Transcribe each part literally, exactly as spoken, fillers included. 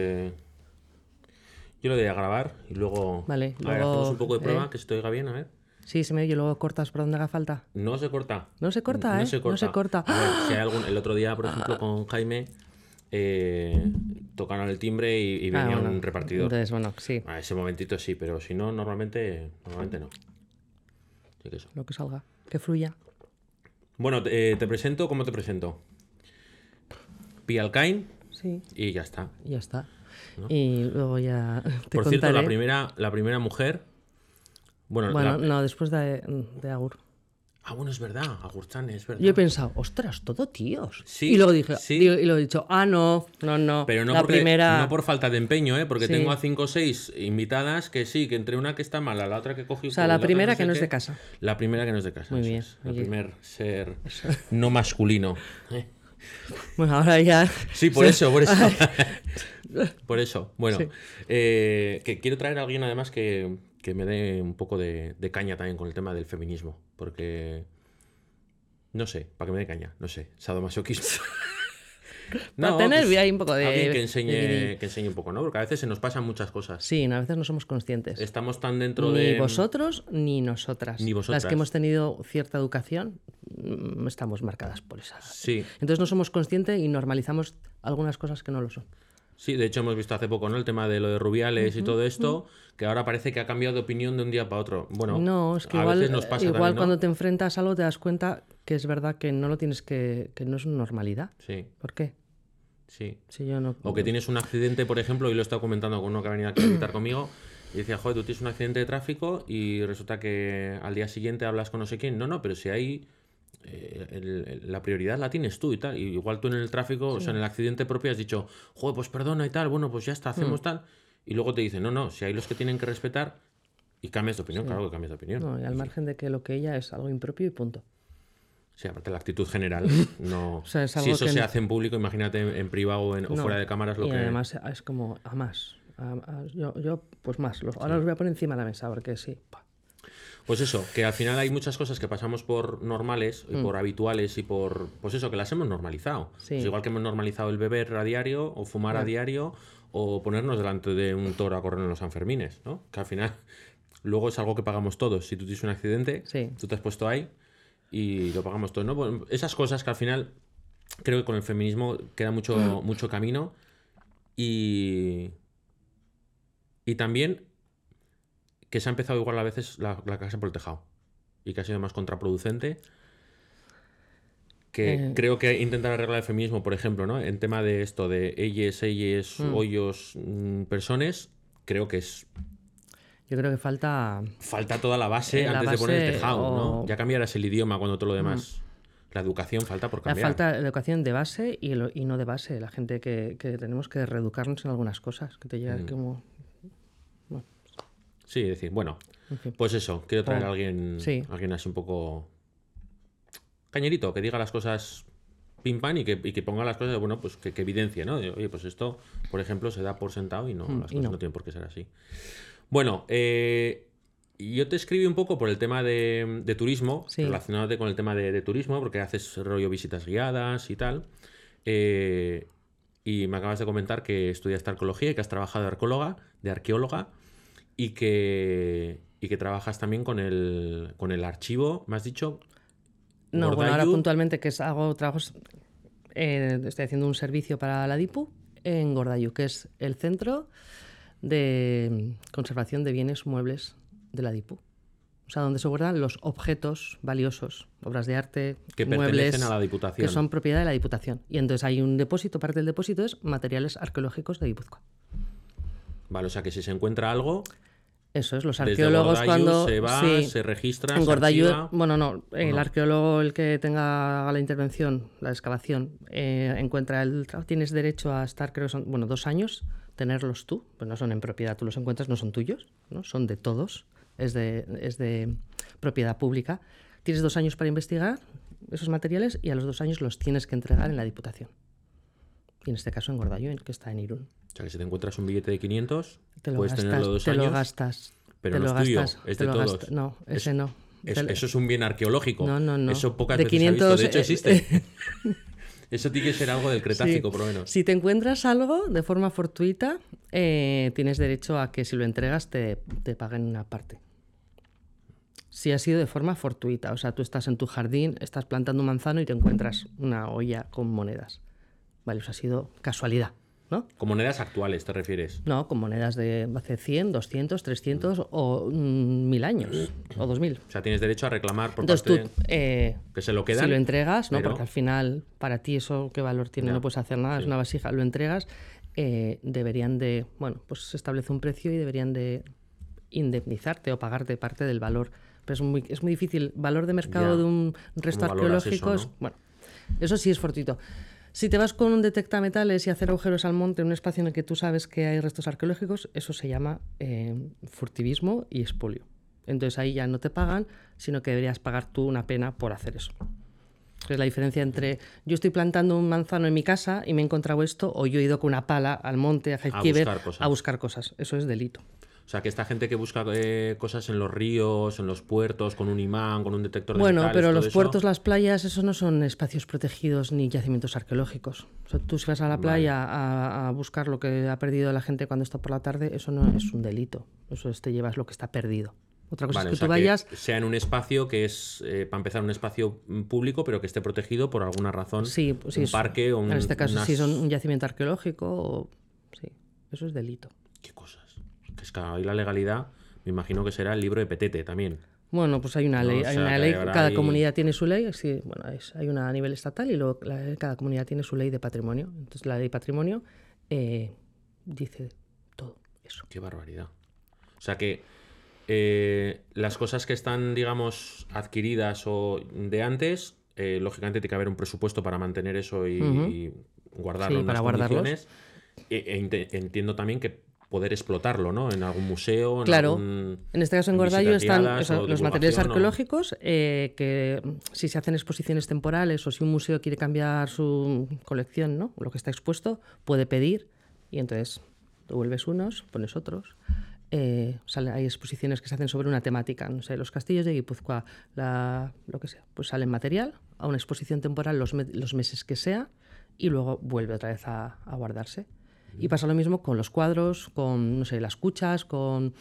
Eh, yo lo voy a grabar y luego, vale, luego a ver, hacemos un poco de prueba, eh. que si te oiga bien, a ver. Sí, se me oye, luego cortas por donde haga falta. No se corta. No se corta, ¿eh? No se corta. No se corta. A ver, si hay algún, el otro día, por ejemplo, con Jaime, eh, tocaron el timbre y, y venía ah, bueno. un repartidor. Entonces, bueno, sí. A ese momentito sí, pero si no, normalmente, normalmente no. Sí que eso. Lo que salga, que fluya. Bueno, eh, te presento, ¿cómo te presento? Pía Alkain. Sí. Y ya está. Ya está. ¿No? Y luego ya te Por contaré. cierto, la primera, la primera mujer... Bueno, bueno la... no, después de, de Agur. Ah, bueno, es verdad, Agurtzane, es verdad. Yo he pensado, ostras, todo tíos. Sí, y luego dije, sí. digo, y luego he dicho, ah, no, no, no. Pero no, la porque, primera... no por falta de empeño, ¿eh? Porque sí. tengo a cinco o seis invitadas que sí, que entre una que está mala, la otra que cogí... O sea, la, la primera que no es de casa. La primera que no es de casa. Muy bien. Es, el primer ser eso. no masculino. ¿Eh? Bueno, ahora ya... Sí, por sí. eso, por eso. por eso, bueno. Sí. Eh, que quiero traer a alguien además que... que me dé un poco de, de caña también con el tema del feminismo, porque no sé, para que me dé caña, no sé, sadomasoquismo. no, para tener pues, un poco de... Alguien que enseñe, de... que enseñe un poco, ¿no? Porque a veces se nos pasan muchas cosas. Sí, a veces no somos conscientes. Estamos tan dentro ni de... Ni vosotros ni nosotras. Ni vosotras. Las que hemos tenido cierta educación estamos marcadas por esa... Sí. Entonces no somos conscientes y normalizamos algunas cosas que no lo son. Sí, de hecho hemos visto hace poco, ¿no? El tema de lo de Rubiales uh-huh, y todo esto, uh-huh. que ahora parece que ha cambiado de opinión de un día para otro. Bueno, no, es que a igual, veces nos pasa igual también, ¿no? Cuando te enfrentas a algo te das cuenta que es verdad que no lo tienes que... que no es normalidad. Sí. ¿Por qué? Sí. Si yo no... O que tienes un accidente, por ejemplo, y lo he estado comentando con uno que ha venido aquí a visitar conmigo, y decía, joder, tú tienes un accidente de tráfico y resulta que al día siguiente hablas con no sé quién. No, no, pero si hay... Eh, el, el, la prioridad la tienes tú y tal, y igual tú en el tráfico, sí. o sea, en el accidente propio has dicho, joder, pues perdona y tal, bueno, pues ya está, hacemos mm. tal, y luego te dicen, no, no, si hay los que tienen que respetar y cambias de opinión, sí. claro que cambias de opinión. No, y al sí. margen de que lo que ella es algo impropio y punto. Sí, aparte la actitud general, no... o sea, es algo si eso que se no... hace en público, imagínate en, en privado en, no. o fuera de cámaras lo y que... además es como, a más, a, a, yo, yo pues más, los, sí. ahora los voy a poner encima de la mesa, porque sí... Pa. Pues eso, que al final hay muchas cosas que pasamos por normales y mm. por habituales y por... Pues eso, que las hemos normalizado. Sí. Pues igual que hemos normalizado el beber a diario o fumar ah. a diario o ponernos delante de un toro a correr en los Sanfermines, ¿no? Que al final luego es algo que pagamos todos. Si tú tienes un accidente, sí. tú te has puesto ahí y lo pagamos todos, ¿no? Pues esas cosas que al final creo que con el feminismo queda mucho, mm. mucho camino y... Y también... que se ha empezado igual a veces la, la casa por el tejado y que ha sido más contraproducente que eh. creo que intentar arreglar el feminismo, por ejemplo, ¿no? En tema de esto de ellas, ellas, mm. hoyos, mm, personas, creo que es... Yo creo que falta... Falta toda la base eh, antes la base de poner el tejado, o... ¿no? Ya cambiarás el idioma cuando todo lo demás... Mm. La educación falta por cambiar. La falta de educación de base y, lo, y no de base. La gente que, que tenemos que reeducarnos en algunas cosas, que te llega mm. como... Sí, es decir, bueno, okay. pues eso, quiero traer a alguien, sí. alguien así un poco cañerito, que diga las cosas pim pam y que, y que ponga las cosas, bueno, pues que, que evidencie, ¿no? De, oye, pues esto, por ejemplo, se da por sentado y no, mm, las y cosas no. no tienen por qué ser así. Bueno, eh, yo te escribí un poco por el tema de, de turismo, sí. relacionándote con el tema de, de turismo, porque haces rollo visitas guiadas y tal, eh, y me acabas de comentar que estudiaste arqueología y que has trabajado de arqueóloga, de arqueóloga, Y que, y que trabajas también con el, con el archivo, ¿me has dicho? No, Gordayu. Bueno, ahora puntualmente que es, hago trabajos, eh, estoy haciendo un servicio para la D I P U en Gordayu, que es el Centro de Conservación de Bienes Muebles de la D I P U. O sea, donde se guardan los objetos valiosos, obras de arte, que muebles, a la Diputación. Que son propiedad de la Diputación. Y entonces hay un depósito, parte del depósito es materiales arqueológicos de Guipúzcoa. Vale, o sea que si se encuentra algo... Eso es, los arqueólogos cuando... se va, sí, se registra, en Gordayu, se archiva, bueno, no, el no? arqueólogo, el que tenga la intervención, la excavación, eh, encuentra el... Tienes derecho a estar, creo que son, bueno, dos años, tenerlos tú, pues no son en propiedad, tú los encuentras, no son tuyos, ¿no? Son de todos, es de, es de propiedad pública. Tienes dos años para investigar esos materiales y a los dos años los tienes que entregar en la Diputación. Y en este caso en Gordayu, que está en Irún. O sea, que si te encuentras un billete de quinientos, te lo puedes gastas, tenerlo dos te años. Te lo gastas. Pero te no lo es tuyo, gastas, es de todos. Gastas, no, ese es, no. Es, eso es un bien arqueológico. No, no, no. Eso pocas de veces quinientos, se ha visto. De hecho, existe. Eso tiene que ser algo del Cretácico, sí, por lo menos. Si te encuentras algo de forma fortuita, eh, tienes derecho a que si lo entregas te, te paguen una parte. Si ha sido de forma fortuita, o sea, tú estás en tu jardín, estás plantando un manzano y te encuentras una olla con monedas. Vale, eso ha sido casualidad, ¿no? ¿Con monedas actuales te refieres? No, con monedas de hace cien, doscientos, trescientos mm. o mm, mil años o dos mil. O sea, tienes derecho a reclamar por Entonces, parte tú, eh, que se lo quedan. Si lo entregas, pero... no, porque al final para ti eso qué valor tiene, ya. No puedes hacer nada, sí. Es una vasija. Lo entregas, eh, deberían de, bueno, pues se establece un precio y deberían de indemnizarte o pagarte parte del valor. Pero es muy, es muy difícil. Valor de mercado ya. De un resto arqueológico, eso, ¿no? Bueno, eso sí es fortuito. Si te vas con un detecta metales y hacer agujeros al monte en un espacio en el que tú sabes que hay restos arqueológicos, eso se llama eh, furtivismo y expolio. Entonces ahí ya no te pagan, sino que deberías pagar tú una pena por hacer eso. Es la diferencia entre yo estoy plantando un manzano en mi casa y me he encontrado esto, o yo he ido con una pala al monte, a Jaizkibel, a, a buscar cosas. Eso es delito. O sea, que esta gente que busca eh, cosas en los ríos, en los puertos, con un imán, con un detector de bueno, metales... Bueno, pero los eso... puertos, las playas, eso no son espacios protegidos ni yacimientos arqueológicos. O sea, tú si vas a la playa vale. a, a buscar lo que ha perdido la gente cuando está por la tarde, eso no es un delito. Eso es, te llevas lo que está perdido. Otra cosa vale, es que o sea, tú vayas... Que sea en un espacio que es, eh, para empezar, un espacio público, pero que esté protegido por alguna razón. Sí, pues, sí un parque o un... En este caso, unas... si es un yacimiento arqueológico o... Sí, eso es delito. ¿Qué cosas? Que es que hoy la legalidad, me imagino que será el libro de Petete también. Bueno, pues hay una ley, no, hay o sea, una ley cada ahí... comunidad tiene su ley, sí, bueno, es, hay una a nivel estatal y luego la, cada comunidad tiene su ley de patrimonio. Entonces la ley de patrimonio eh, dice todo eso. Qué barbaridad. O sea que eh, las cosas que están, digamos, adquiridas o de antes, eh, lógicamente tiene que haber un presupuesto para mantener eso y, uh-huh. y guardarlo sí, en unas condiciones. E, e, entiendo también que poder explotarlo, ¿no? En algún museo... En claro. Algún, en este caso en Gordayu están eso, los materiales arqueológicos eh, que si se hacen exposiciones temporales o si un museo quiere cambiar su colección, ¿no? Lo que está expuesto, puede pedir y entonces devuelves unos, pones otros. Eh, sale, hay exposiciones que se hacen sobre una temática, no sé, los castillos de Gipuzkoa, la, lo que sea. Pues sale material a una exposición temporal los, me, los meses que sea y luego vuelve otra vez a, a guardarse. Y pasa lo mismo con los cuadros, con no sé, las cuchas, con,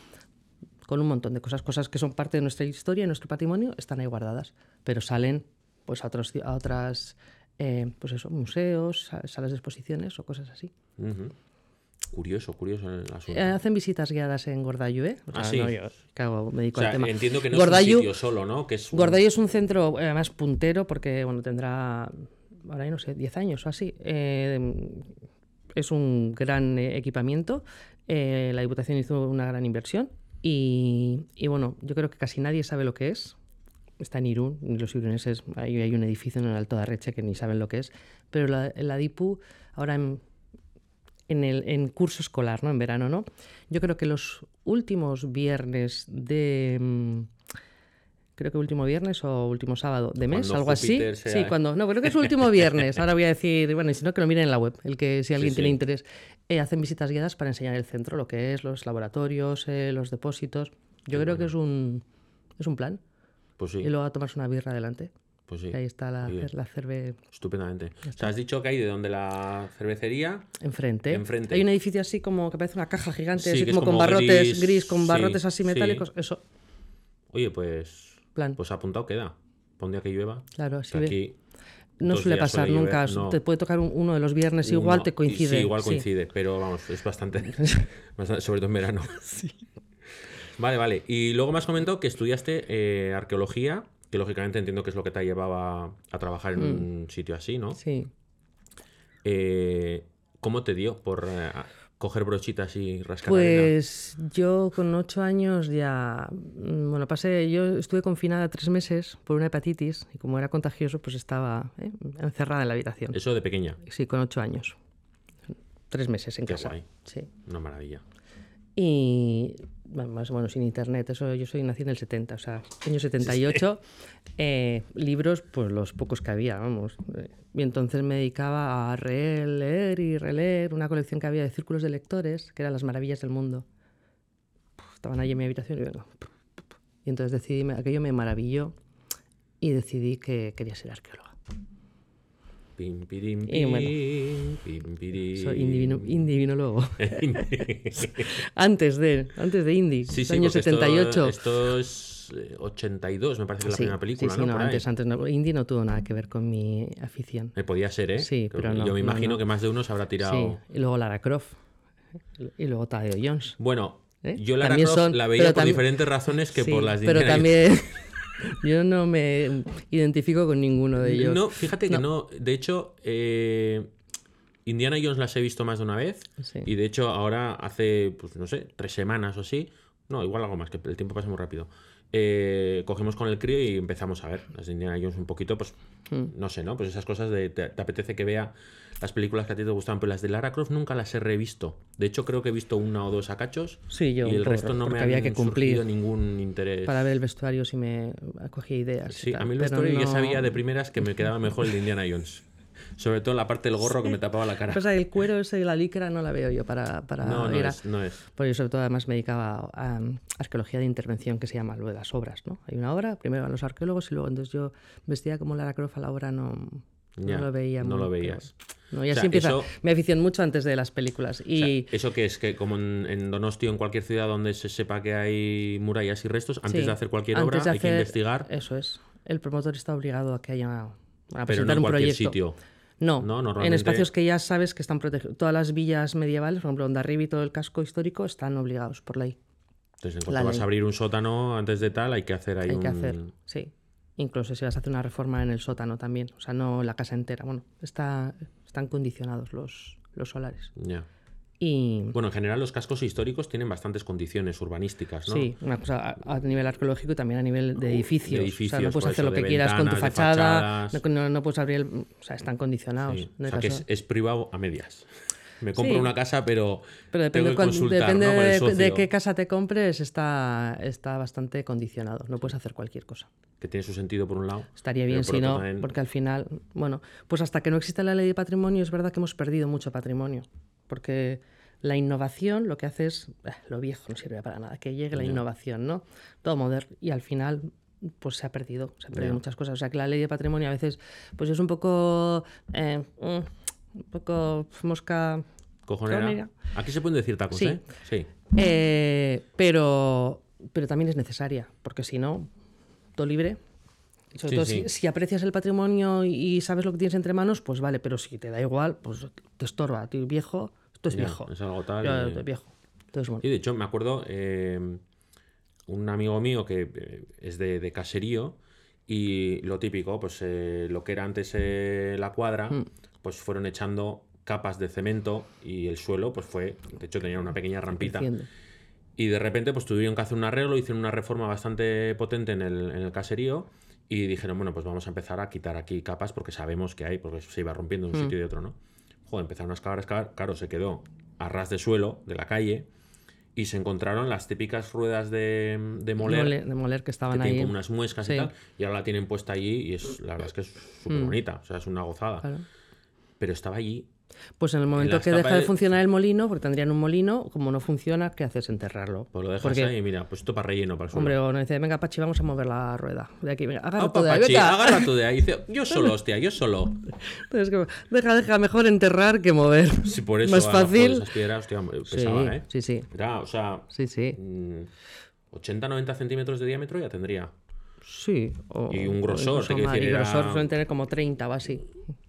con un montón de cosas. Cosas que son parte de nuestra historia, de nuestro patrimonio, están ahí guardadas. Pero salen pues, a otros, a otras eh, pues eso, museos, salas de exposiciones o cosas así. Uh-huh. Curioso, curioso el asunto. Eh, hacen visitas guiadas en Gordayu, ¿eh? O sea, ah, sí. No, yo cago, me dedico o sea, al tema. Entiendo que no Gordayu, es un sitio solo, ¿no? Que es un... Gordayu es un centro, además, puntero, porque bueno, tendrá, ahora yo no sé, diez años o así. Eh, Es un gran equipamiento, eh, la Diputación hizo una gran inversión y, y, bueno, yo creo que casi nadie sabe lo que es. Está en Irún, los iruneses, hay, hay un edificio en el Alto de Arreche que ni saben lo que es, pero la, la Dipu ahora en, en, el, en curso escolar, ¿no? En verano, ¿no? Yo creo que los últimos viernes de... Creo que último viernes o último sábado de mes, cuando algo Júpiter así. Sí, hay. cuando. No, creo que es el último viernes. Ahora voy a decir, bueno, y si no, que lo miren en la web, el que si alguien sí, tiene sí. interés. Eh, hacen visitas guiadas para enseñar el centro, lo que es, los laboratorios, eh, los depósitos. Yo sí, creo bueno. que es un es un plan. Pues sí. Y luego a tomarse una birra adelante. Pues sí. Ahí está la, la cerve. Estupendamente. O sea, has dicho que hay de donde la cervecería. Enfrente. Enfrente. Hay un edificio así como que parece una caja gigante, sí, así como, como con barrotes gris, gris con sí, barrotes así metálicos. Sí. Eso. Oye, pues. Plan. Pues apuntado queda. Pon día que llueva. Claro, así aquí no suele pasar suele nunca. No. Te puede tocar un, uno de los viernes igual, no. te coincide. Sí, igual coincide, sí. Pero vamos, es bastante, bastante, sobre todo en verano. Sí. Vale, vale. Y luego me has comentado que estudiaste eh, arqueología, que lógicamente entiendo que es lo que te llevaba a trabajar en mm. un sitio así, ¿no? Sí. Eh, ¿Cómo te dio por eh, coger brochitas y rascar arena? Pues yo con ocho años ya... Bueno, pasé... Yo estuve confinada tres meses por una hepatitis y como era contagioso, pues estaba ¿eh? encerrada en la habitación. ¿Eso de pequeña? Sí, con ocho años. Tres meses en Qué casa. Guay. Sí. Una maravilla. Y... Más o menos sin internet. Eso, yo soy nací en el setenta, o sea, año setenta y ocho. Sí. Eh, libros, pues los pocos que había, vamos. Y entonces me dedicaba a releer y releer una colección que había de círculos de lectores, que eran las maravillas del mundo. Estaban allí en mi habitación y yo, y entonces decidí, aquello me maravilló y decidí que quería ser arqueóloga. Pim, pirim, pim, y bueno, pim, pirim. Soy indivino, indivino luego. antes de antes de Indy, sí, sí, año setenta y ocho. Esto, esto es ochenta y dos, me parece que es sí, la primera película. Sí, sí, ¿no? No, antes, antes no, Indy no tuvo nada que ver con mi afición. Eh, podía ser, ¿eh? Sí, pero yo no, me imagino no, no. que más de uno se habrá tirado. Sí, y luego Lara Croft. Y luego Tadeo Jones. Bueno, ¿eh? Yo Lara Croft son, la veía por tam... diferentes razones que sí, por las dineras. Pero también... Yo no me identifico con ninguno de ellos. No, fíjate que no. no. De hecho, eh, Indiana Jones las he visto más de una vez. Sí. Y de hecho, ahora hace, pues no sé, tres semanas o así. No, igual algo más, que el tiempo pasa muy rápido. Eh, cogemos con el crío y empezamos a ver las de Indiana Jones un poquito, pues mm. no sé, ¿no? Pues esas cosas de te, te apetece que vea las películas que a ti te gustan, pero las de Lara Croft nunca las he revisto. De hecho, creo que he visto una o dos a cachos. Sí, yo, y el pobre, resto no me había que cumplir ningún interés. Para ver el vestuario si me cogí ideas. Sí, tal, a mí el vestuario no... ya sabía de primeras que me quedaba mejor el de Indiana Jones. Sobre todo la parte del gorro sí. que me tapaba la cara. Pues el cuero ese y la licra no la veo yo para... para no, no era, es, no es. Porque yo sobre todo además me dedicaba a, a arqueología de intervención, que se llama luego las obras, ¿no? Hay una obra, primero van los arqueólogos y luego entonces yo vestía como Lara Croft a la obra, no, ya, no lo veía. No muy, lo veías. Pero, no, ya o sea, sí empieza. Eso, me aficioné mucho antes de las películas. Y... O sea, ¿eso qué es? Que como en, en Donosti o en cualquier ciudad donde se sepa que hay murallas y restos, antes sí, de hacer cualquier obra hacer, hay que investigar. Eso es. El promotor está obligado a que haya... A pero no en un cualquier sitio. No, no normalmente... en espacios que ya sabes que están protegidos. Todas las villas medievales, por ejemplo, Hondarribia y todo el casco histórico, están obligados por ley. Entonces, en cuanto la vas ley. a abrir un sótano antes de tal, hay que hacer ahí hay un... Hay que hacer, sí. Incluso si vas a hacer una reforma en el sótano también. O sea, no la casa entera. Bueno, está, están condicionados los, los solares. Ya. Yeah. Y... Bueno, en general los cascos históricos tienen bastantes condiciones urbanísticas, ¿no? Sí, una cosa a, a nivel arqueológico y también a nivel de edificios. De edificios, o sea, no puedes hacer lo que quieras ventanas, con tu fachada, no, no, no puedes abrir... El, o sea, están condicionados. Sí. No o sea, que es, es privado a medias. Me compro sí. una casa, pero, pero depende, tengo que consultar, cuan, depende, ¿no? Con el socio. De qué casa te compres está, está bastante condicionado. No puedes hacer cualquier cosa. Que tiene su sentido por un lado. Estaría bien si no, también... porque al final... Bueno, pues hasta que no exista la ley de patrimonio es verdad que hemos perdido mucho patrimonio. Porque la innovación lo que hace es... Lo viejo no sirve para nada. Que llegue la yeah. innovación, ¿no? Todo moderno. Y al final... pues se ha perdido. Se han perdido yeah. muchas cosas. O sea, que la ley de patrimonio a veces pues es un poco... Eh, mm, un poco mosca... Cojonera. Aquí se pueden decir tacos, sí. ¿eh? Sí. Eh, pero, pero también es necesaria, porque si no, todo libre. Sobre sí, todo sí. Si, si aprecias el patrimonio y sabes lo que tienes entre manos, pues vale, pero si te da igual, pues te estorba. Tú viejo, esto es ya, viejo. Es algo tal. Yo, y... Es viejo. Entonces, bueno. Y de hecho, me acuerdo, eh, un amigo mío que es de, de caserío y lo típico, pues eh, lo que era antes eh, la cuadra, mm. pues fueron echando capas de cemento y el suelo pues fue, de hecho tenían una pequeña rampita y de repente pues tuvieron que hacer un arreglo, hicieron una reforma bastante potente en el, en el caserío y dijeron, bueno, pues vamos a empezar a quitar aquí capas porque sabemos que hay, porque se iba rompiendo de un mm. sitio y de otro, ¿no? Joder, empezaron a excavar, a excavar, claro, se quedó a ras de suelo de la calle y se encontraron las típicas ruedas de, de moler, Mole, de moler que estaban que ahí, tienen como unas muescas sí. y tal, y ahora la tienen puesta allí y es, la verdad es que es súper bonita, mm. o sea, es una gozada, claro. Pero estaba allí. Pues en el momento que deja de funcionar el molino, porque tendrían un molino, como no funciona, ¿qué haces? Enterrarlo. Pues lo dejas porque... ahí y mira, pues esto para relleno, para el suelo. Hombre, o no dice, venga, Pachi, vamos a mover la rueda. De aquí, venga, agarra tú de ahí. Pachi, agarra tú de ahí. Dice, yo solo, hostia, yo solo. Entonces, como, deja, deja, mejor enterrar que mover. Sí, por eso. Más fácil. Esas piedras, hostia, pesaba, sí, ¿eh? Sí, sí. Era, o sea, sí, sí. ochenta a noventa centímetros de diámetro ya tendría. Sí. O, y un grosor. Te quiero decir, y era... grosor suelen tener como treinta o así.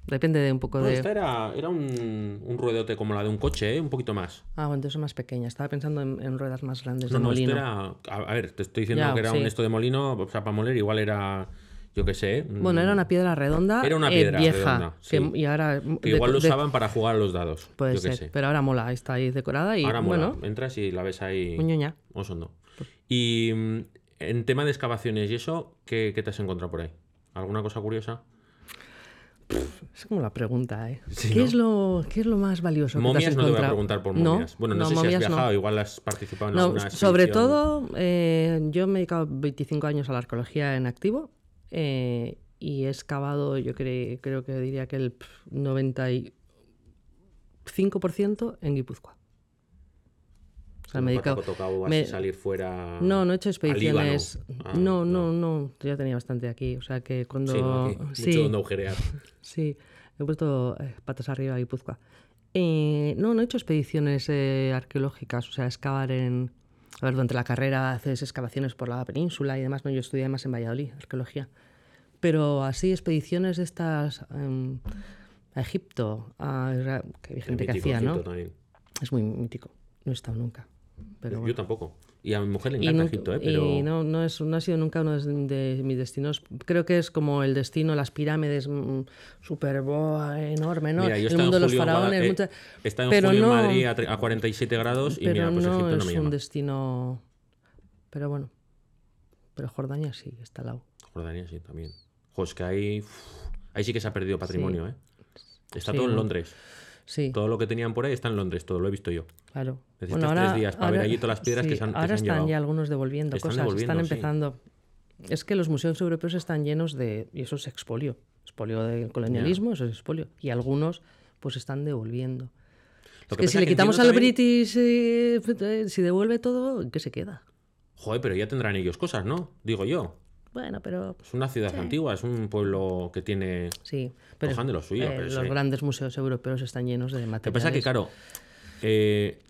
Depende de un poco no, de... Esta era, era un, un ruedote como la de un coche, ¿eh? Un poquito más. Ah, bueno, entonces más pequeña. Estaba pensando en, en ruedas más grandes no, de no, molino. No, era... A ver, te estoy diciendo ya, que era sí. un esto de molino, o sea, para moler igual era... Yo qué sé. Bueno, era una piedra redonda. Era una piedra eh, vieja, redonda, sí. que, y ahora, que igual de, lo usaban de, para jugar a los dados. Puede yo ser, que sé. Pero ahora mola. Está ahí decorada y ahora mola. Bueno, entras y la ves ahí... Muñoña. Osondo. Y en tema de excavaciones y eso, ¿qué, qué te has encontrado por ahí? ¿Alguna cosa curiosa? Es como la pregunta, ¿eh? Sí, ¿Qué, ¿no? es lo, ¿Qué es lo más valioso momias que te has encontrado? No te voy a preguntar por momias. No, bueno, no, no sé si has viajado, no. igual has participado en no, alguna exhibición. Sobre todo, eh, yo me he dedicado veinticinco años a la arqueología en activo eh, y he excavado, yo cre creo que diría que el noventa y cinco por ciento en Guipúzcoa. O sea, me he dedicado... Me... salir fuera... No, no he hecho expediciones... Ah, no, no, no, no. Yo ya tenía bastante aquí. O sea, que cuando... Sí, no, sí. Mucho donde agujerear. Sí. He puesto eh, patas arriba a Gipuzkoa. Eh, no, no he hecho expediciones eh, arqueológicas, o sea, excavar en... A ver, durante la carrera haces excavaciones por la península y demás, ¿no? Yo estudié además en Valladolid, arqueología. Pero así, expediciones de estas eh, a Egipto, a Israel, que hay gente que hacía, Egipto, ¿no? También. Es muy mítico, no he estado nunca. Pero yo, bueno. yo tampoco. Y a mi mujer le encanta no, Egipto, ¿eh? Pero... Y no, no, es, no ha sido nunca uno de, de mis destinos. Creo que es como el destino, las pirámides, súper enorme, ¿no? Mira, el mundo de los faraones. Eh, mucha... Está en pero julio no, en Madrid a, a cuarenta y siete grados y mira, pues no Egipto no me llama. Pero no es un destino... Pero bueno, pero Jordania sí, está al lado. Jordania sí, también. Jo, es que ahí... Uff, ahí sí que se ha perdido patrimonio, sí. ¿eh? Está sí, todo en Londres. Sí. Todo lo que tenían por ahí está en Londres, todo lo he visto yo. Claro. Necesitas bueno, ahora, tres días para ahora, ver allí todas las piedras sí, que se han, que ahora se han están llevado. Ya algunos devolviendo están cosas, devolviendo, están empezando. Sí. Es que los museos europeos están llenos de... Y eso es expolio. Expolio del colonialismo, yeah. eso es expolio. Y algunos pues están devolviendo. Lo es que, que si que le quitamos al también... British, eh, si devuelve todo, ¿qué se queda? Joder, pero ya tendrán ellos cosas, ¿no? Digo yo. Bueno, pero... Es una ciudad sí. antigua, es un pueblo que tiene... Sí, pero, es, de lo suyo, eh, pero los sí. grandes museos europeos están llenos de materiales. Lo que pasa es que, claro, eh,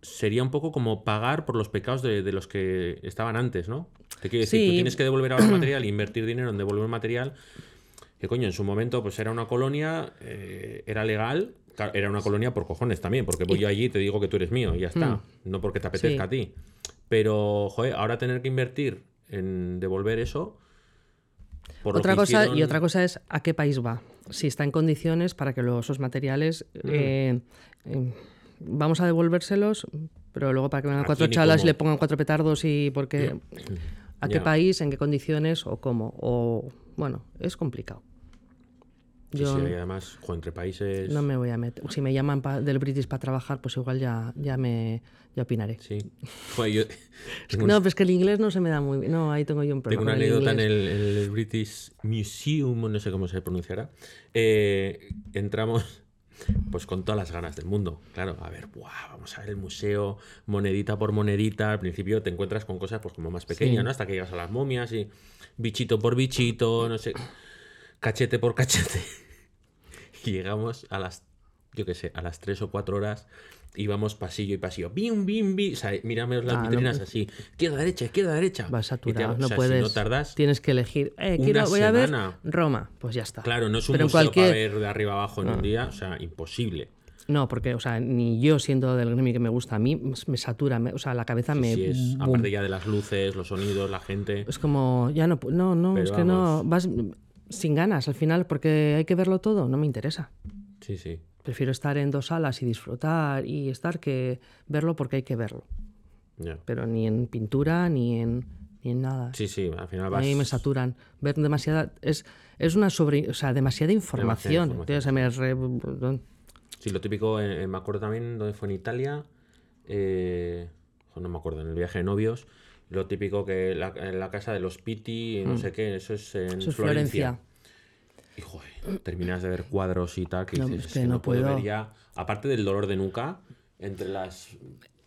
sería un poco como pagar por los pecados de, de los que estaban antes, ¿no? Te quiero decir, sí. tú tienes que devolver ahora material, invertir dinero en devolver material, que coño, en su momento pues era una colonia, eh, era legal, era una colonia por cojones también, porque voy y... yo allí te digo que tú eres mío y ya está, mm. no porque te apetezca sí. a ti. Pero, joder, ahora tener que invertir... en devolver eso. Por otra cosa hicieron... Y otra cosa es a qué país va. Si está en condiciones para que los, esos materiales... Mm. Eh, eh, vamos a devolvérselos, pero luego para que vengan cuatro chalas y le pongan cuatro petardos y porque... Yeah. ¿A qué yeah. país, en qué condiciones o cómo? O bueno, es complicado. Sí, Yo, sí, además, jo, entre países... No me voy a meter. Si me llaman pa, del British para trabajar, pues igual ya, ya me ya opinaré. Sí. Joder, yo... no, pues que el inglés no se me da muy bien. No, ahí tengo yo un problema. Tengo una anécdota en el, el British Museum, no sé cómo se pronunciará. Eh, entramos pues con todas las ganas del mundo. Claro, a ver, buah, vamos a ver el museo, monedita por monedita. Al principio te encuentras con cosas pues como más pequeñas, sí. ¿no? Hasta que llegas a las momias y bichito por bichito, no sé... Cachete por cachete. Y llegamos a las, yo qué sé, a las tres o cuatro horas íbamos pasillo y pasillo. Bim, bim, bim. O sea, miramos las ah, vitrinas no, así. Izquierda, derecha, izquierda, derecha. Vas saturado, no o sea, puedes. Si no tardas, tienes que elegir. Eh, quiero, una voy semana. a ver Roma. Pues ya está. Claro, no es un Pero museo cualquier... para ver de arriba abajo en no. un día. O sea, imposible. No, porque, o sea, ni yo siendo del gremio que me gusta, a mí me satura, me, o sea, la cabeza sí, me... Sí, es, aparte ya de las luces, los sonidos, la gente... Es como, ya no, no, no, Pero es que vamos... no, vas... sin ganas al final porque hay que verlo todo, no me interesa. Sí, sí. Prefiero estar en dos salas y disfrutar y estar que verlo porque hay que verlo. Yeah. Pero ni en pintura ni en, ni en nada. Sí, sí, al final vas... A mí me saturan. Ver demasiada... Es, es una sobre... O sea, demasiada información. Demasiada información. Tío, se me re... Sí, lo típico, eh, me acuerdo también donde fue en Italia, eh, no me acuerdo, en el viaje de novios, lo típico que la, la casa de los Pitti, no mm. sé qué, eso es en eso es Florencia. Florencia. Y joder, terminas de ver cuadros y tal, que no, dices, es que no, no puedo ver ya. Aparte del dolor de nuca, entre las,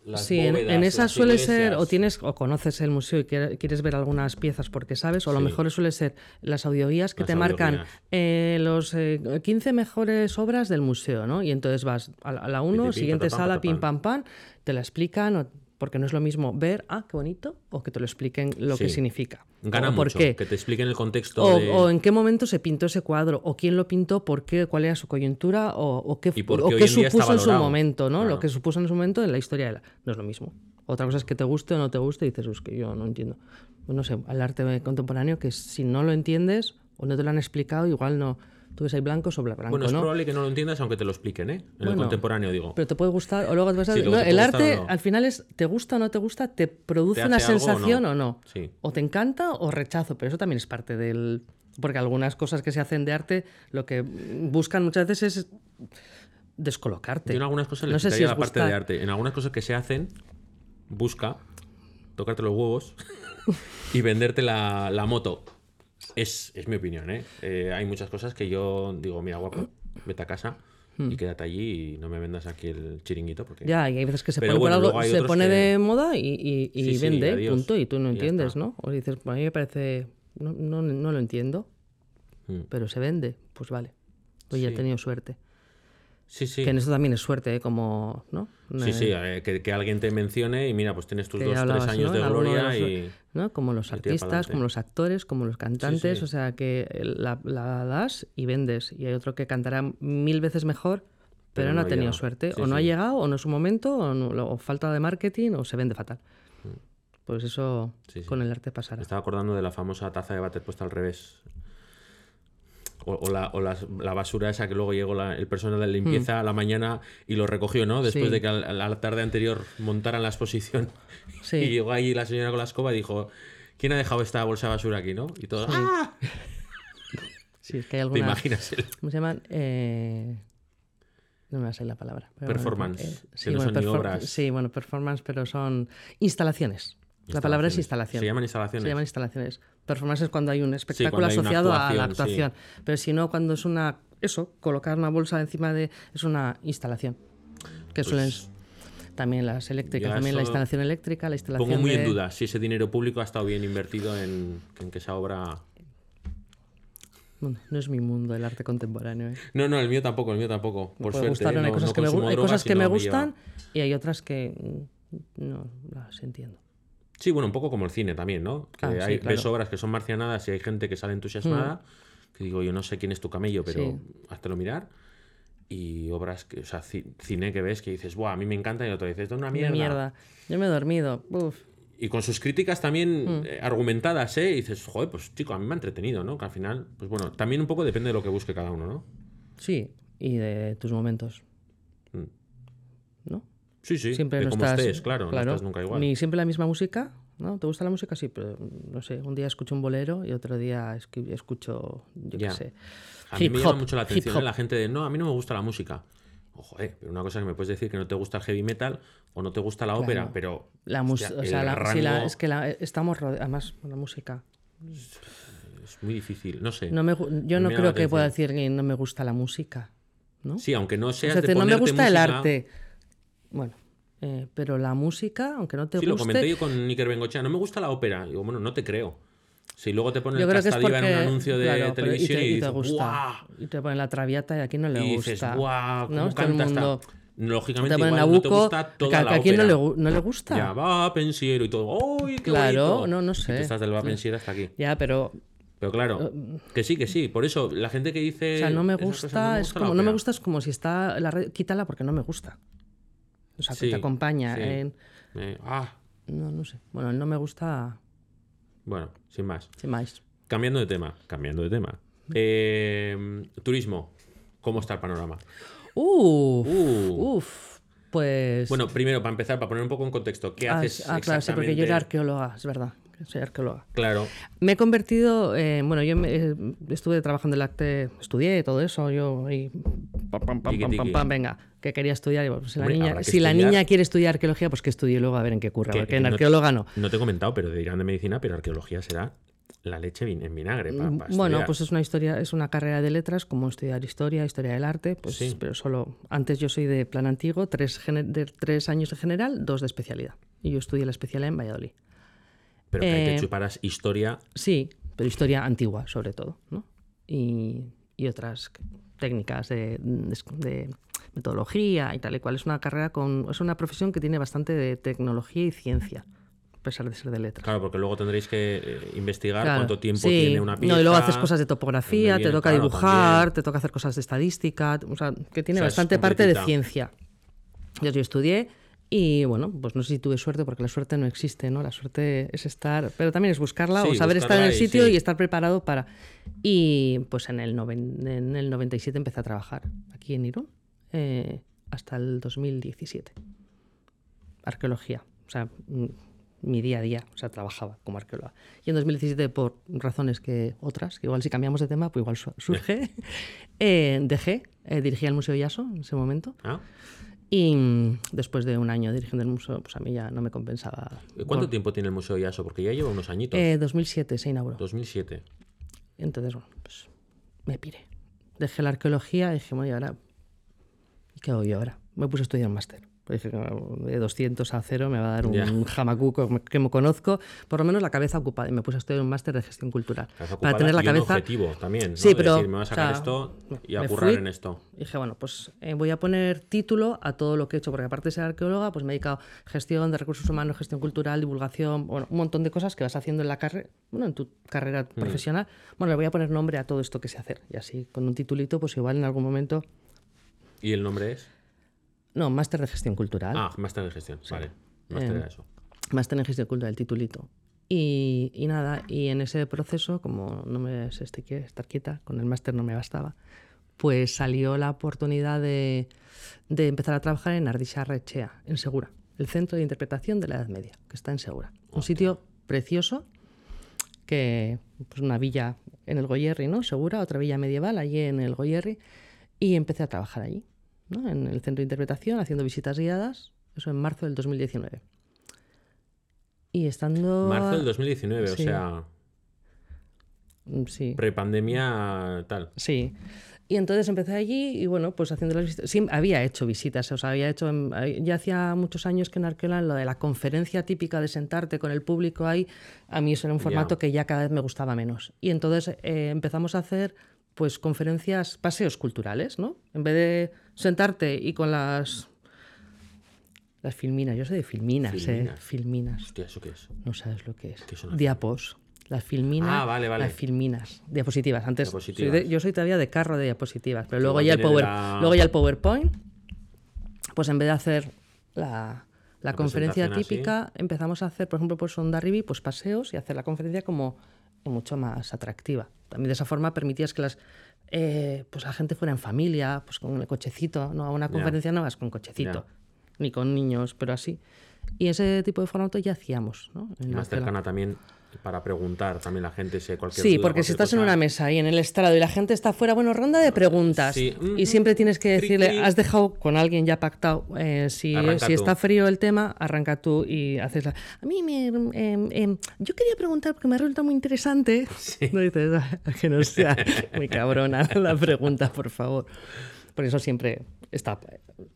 las sí, bóvedas... Sí, en, en esas suele ser, o tienes o conoces el museo y quieres ver algunas piezas porque sabes, o a lo sí. mejor suele ser las audioguías que las te audioguías. marcan eh, los eh, quince mejores obras del museo, ¿no? Y entonces vas a, a la uno, siguiente pim, sala, pim, pam, pam, te la explican... O, porque no es lo mismo ver, ah, qué bonito, o que te lo expliquen lo sí. que significa. Gana o por mucho, qué. que te expliquen el contexto. O, de... o en qué momento se pintó ese cuadro, o quién lo pintó, por qué, cuál era su coyuntura, o, o qué, o qué supuso en su momento, ¿no? Claro. Lo que supuso en su momento en la historia de la... No es lo mismo. Otra cosa es que te guste o no te guste y dices, es que yo no entiendo. No sé, el arte contemporáneo, que si no lo entiendes o no te lo han explicado, igual no... Tú ves, hay blancos o blancos, Bueno, es ¿no? probable que no lo entiendas aunque te lo expliquen, ¿eh? En bueno, el contemporáneo, digo. Pero te puede gustar, o luego te vas a... sí, luego no, te el arte, no. al final, es te gusta o no te gusta, te produce ¿Te una sensación o no. O, no. Sí. o te encanta o rechazo, pero eso también es parte del... Porque algunas cosas que se hacen de arte, lo que buscan muchas veces es descolocarte. Yo en algunas cosas no sé si es la parte de arte. En algunas cosas que se hacen, busca tocarte los huevos y venderte la, la moto. Es, es mi opinión, ¿eh? ¿eh? Hay muchas cosas que yo digo, mira, guapo, vete a casa hmm. y quédate allí y no me vendas aquí el chiringuito. Porque... Ya, y hay veces que se Pero pone, bueno, por algo, se pone que... de moda y, y, y sí, vende, sí, punto, y tú no entiendes, ¿no? O dices, a mí me parece, no, no, no lo entiendo. Hmm. Pero se vende, pues vale. Pues sí. Ya he tenido suerte. Sí, sí. Que en esto también es suerte, ¿eh? Como, ¿no? Sí, eh, sí, eh, que, que alguien te mencione y mira, pues tienes tus dos, hablabas, tres años, ¿no?, de gloria de los, y... ¿no? Como los artistas, como los actores, como los cantantes, sí, sí. O sea, que la, la das y vendes. Y hay otro que cantará mil veces mejor, pero, pero no, no ha tenido llegado. Suerte. Sí, o no sí. ha llegado, o no es su momento, o, no, o falta de marketing, o se vende fatal. Sí. Pues eso sí, sí. con el arte pasará. Me estaba acordando de la famosa taza de váter puesta al revés. O, o, la, o la, la basura esa que luego llegó la, el personal de limpieza mm. a la mañana y lo recogió, ¿no? Después sí. de que a la tarde anterior montaran la exposición. Sí. Y llegó ahí la señora con la escoba y dijo, ¿quién ha dejado esta bolsa de basura aquí, no? Y todo... Sí. ¡Ah! Sí, es que hay algunas... ¿Te imaginas? El... ¿Cómo se llaman? Eh... No me va a salir la palabra. Performance. Bueno, eh, sí, que bueno, no son perfor... ni obras. Sí, bueno, performance, pero son instalaciones. La palabra es instalación. Se llaman instalaciones. Se llaman instalaciones. Performance es cuando hay un espectáculo sí, asociado a la actuación. Sí. Pero si no, cuando es una... Eso, colocar una bolsa encima de... Es una instalación. Que pues suelen... También las eléctricas, también la instalación eléctrica, la instalación Pongo muy de... en duda si ese dinero público ha estado bien invertido en, en que esa obra... Bueno, no es mi mundo el arte contemporáneo. ¿eh? No, no, el mío tampoco, el mío tampoco. Por suerte, ¿eh? no, hay cosas no que me, drogas, hay cosas que me gustan y hay otras que no las entiendo. Sí, bueno, un poco como el cine también, ¿no? Que ah, sí, hay claro. ves obras que son marcianadas y hay gente que sale entusiasmada, mm. que digo, yo no sé quién es tu camello, pero sí. háztelo mirar. Y obras, que, o sea, ci- cine que ves que dices, ¡buah, a mí me encanta! Y otro dices, ¡esto es una mierda! mierda! Yo me he dormido, ¡uf! Y con sus críticas también mm. eh, argumentadas, ¿eh? Y dices, joder, pues chico, a mí me ha entretenido, ¿no? Que al final, pues bueno, también un poco depende de lo que busque cada uno, ¿no? Sí, y de tus momentos. Mm. ¿No? Sí, sí, siempre no como estás, estés, claro, claro, no estás nunca igual. Ni siempre la misma música, ¿no? ¿Te gusta la música? Sí, pero no sé, un día escucho un bolero y otro día escucho, yo yeah. qué sé. A hip mí me hop, llama mucho la atención la gente de, no, a mí no me gusta la música. Oh, joder, pero una cosa que me puedes decir que no te gusta el heavy metal o no te gusta la claro. ópera, pero... La música, o sea, la, rango... si la, es que la, estamos rodeados, además, la música... Es muy difícil, no sé. No me, yo no me creo que pueda decir que no me gusta la música, ¿no? Sí, aunque no seas o sea, de ponerte no me gusta música, el arte... Bueno, eh, pero la música, aunque no te sí, guste... Sí, lo comenté yo con Iker Bengochea. No me gusta la ópera. Digo, bueno, no te creo. Si luego te ponen el Castadiva en un anuncio de claro, televisión y, te, y, y te dices, gusta. ¡Guau! Y te ponen la Traviata y a quién no le gusta. Y dices, ¡guau! ¿No? Como canta mundo... hasta... Lógicamente igual Nabucco, no te gusta toda que, la que a quién ópera. No, le, no le gusta. Ya, va pensiero y todo. ¡Uy, qué Claro, bonito! no, no sé. Y tú estás del va pensiero hasta aquí. Ya, pero... Pero claro, que sí, que sí. Por eso, la gente que dice... O sea, no me gusta... Cosas, no me gusta es como, no me gusta es como si está... la red, quítala porque no me gusta. O sea, que sí, te acompaña sí. en... Eh, ah. No, no sé. Bueno, no me gusta... Bueno, sin más. Sin más. Cambiando de tema. Cambiando de tema. Eh, turismo. ¿Cómo está el panorama? Uf, uh. uf. Pues... Bueno, primero, para empezar, para poner un poco en contexto. ¿Qué ah, haces ah, exactamente? Ah, claro, sí, porque yo era arqueóloga, es verdad. Soy arqueóloga. Claro. Me he convertido... Eh, bueno, yo me, eh, estuve trabajando en el acte... Estudié todo eso. Yo... Y, pam, pam, pam, tiki, tiki. pam, pam, venga. Que quería estudiar. Pues si la, Hombre, niña, si la niña quiere estudiar arqueología, pues que estudie luego a ver en qué curra. Que, porque en no, arqueóloga no. No te he comentado, pero te dirán de medicina, pero arqueología será la leche en vinagre. Pa, pa bueno, pues es una historia, es una carrera de letras, como estudiar historia, historia del arte, pues sí. pero solo... Antes yo soy de plan antiguo, tres, gener, de, tres años de general, dos de especialidad. Y yo estudié la especialidad en Valladolid. Pero que eh, te chuparas historia... Sí, pero historia antigua, sobre todo, ¿no? Y, y otras técnicas de... de, de metodología y tal y cual. Es una carrera con... Es una profesión que tiene bastante de tecnología y ciencia, a pesar de ser de letras. Claro, porque luego tendréis que eh, investigar claro. cuánto tiempo sí. tiene una pieza. No, y luego haces cosas de topografía, viene, te toca claro, dibujar, también. te toca hacer cosas de estadística, o sea, que tiene o sea, bastante parte de ciencia. Yo, yo estudié y, bueno, pues no sé si tuve suerte, porque la suerte no existe, ¿no? La suerte es estar... Pero también es buscarla sí, o saber estar en el sitio sí. y estar preparado para... Y, pues, en el, noven... en el noventa y siete empecé a trabajar aquí en Irún. Eh, hasta el dos mil diecisiete. Arqueología. O sea, m- mi día a día. O sea, trabajaba como arqueóloga. Y en dos mil diecisiete, por razones que otras, que igual si cambiamos de tema, pues igual su- surge, eh, dejé, eh, dirigía el Museo Yaso en ese momento. Ah. Y m- después de un año dirigiendo el museo, pues a mí ya no me compensaba. ¿Cuánto por... tiempo tiene el Museo Yaso? Porque ya lleva unos añitos. Eh, dos mil siete se inauguró. dos mil siete Entonces, bueno, pues me piré. Dejé la arqueología y dije, bueno, y ahora... ¿Qué hago yo ahora? Me puse a estudiar un máster. de doscientos a cero me va a dar un yeah. jamacú que me conozco, por lo menos la cabeza ocupada, y me puse a estudiar un máster de gestión cultural para tener la y cabeza un objetivo también, ¿no? Sí, de pero decir, me voy a sacar, o sea, esto y a currar fui, en esto dije, bueno, pues eh, voy a poner título a todo lo que he hecho, porque aparte de ser arqueóloga pues me he dedicado a gestión de recursos humanos, gestión cultural, divulgación, bueno, un montón de cosas que vas haciendo en la carrera, bueno, en tu carrera mm. profesional. Bueno, le voy a poner nombre a todo esto que sé hacer, y así con un titulito pues igual en algún momento. ¿Y el nombre es? No, máster de gestión cultural. Ah, máster de gestión, sí. Vale. Máster eh, de eso. Máster en gestión cultural, el titulito. Y, y nada, y en ese proceso, como no me sé este, estar quieta, con el máster no me bastaba, pues salió la oportunidad de, de empezar a trabajar en Ardixarrechea, en Segura, el Centro de Interpretación de la Edad Media, que está en Segura. Hostia. Un sitio precioso, que pues una villa en el Goierri, ¿no? Segura, otra villa medieval, allí en el Goierri, y empecé a trabajar allí, ¿no? En el centro de interpretación, haciendo visitas guiadas, eso en marzo del dos mil diecinueve. Y estando... Marzo del dos mil diecinueve, sí. O sea... Sí. Prepandemia tal. Sí. Y entonces empecé allí y bueno, pues haciendo las visitas... Sí, había hecho visitas, o sea, había hecho... Ya hacía muchos años que en Arkeolan lo de la conferencia típica de sentarte con el público ahí, a mí eso era un formato yeah. que ya cada vez me gustaba menos. Y entonces eh, empezamos a hacer... pues conferencias, paseos culturales, ¿no? En vez de sentarte y con las... Las filminas, yo sé de filminas, filminas. ¿eh? Filminas. Hostia, ¿eso qué es? No sabes lo que es. ¿Qué son las diapos? Las filminas, ah, vale, vale. Las filminas, diapositivas. Antes, diapositivas. Soy de, yo soy todavía de carro de diapositivas, pero luego ya, el power, la... luego ya el PowerPoint, pues en vez de hacer la, la, la conferencia típica, así. Empezamos a hacer, por ejemplo, por Hondarribia, pues paseos y hacer la conferencia como... mucho más atractiva. También de esa forma permitías que las eh, pues la gente fuera en familia, pues con un cochecito, ¿no? A una conferencia yeah. no vas con cochecito, yeah. ni con niños, pero así. Y ese tipo de formato ya hacíamos, ¿no? En más cercana la... también para preguntar también la gente si hay cualquier sí, duda, porque cualquier si estás cosa... en una mesa ahí en el estrado y la gente está fuera, bueno, ronda de preguntas sí. mm, y siempre tienes que decirle, tri, tri. has dejado con alguien ya pactado, eh, si, si está frío el tema, arranca tú y haces la... A mí me... Eh, eh, yo quería preguntar porque me ha resultado muy interesante. Sí. No dices que no sea muy cabrona la pregunta, por favor. Por eso siempre... Está,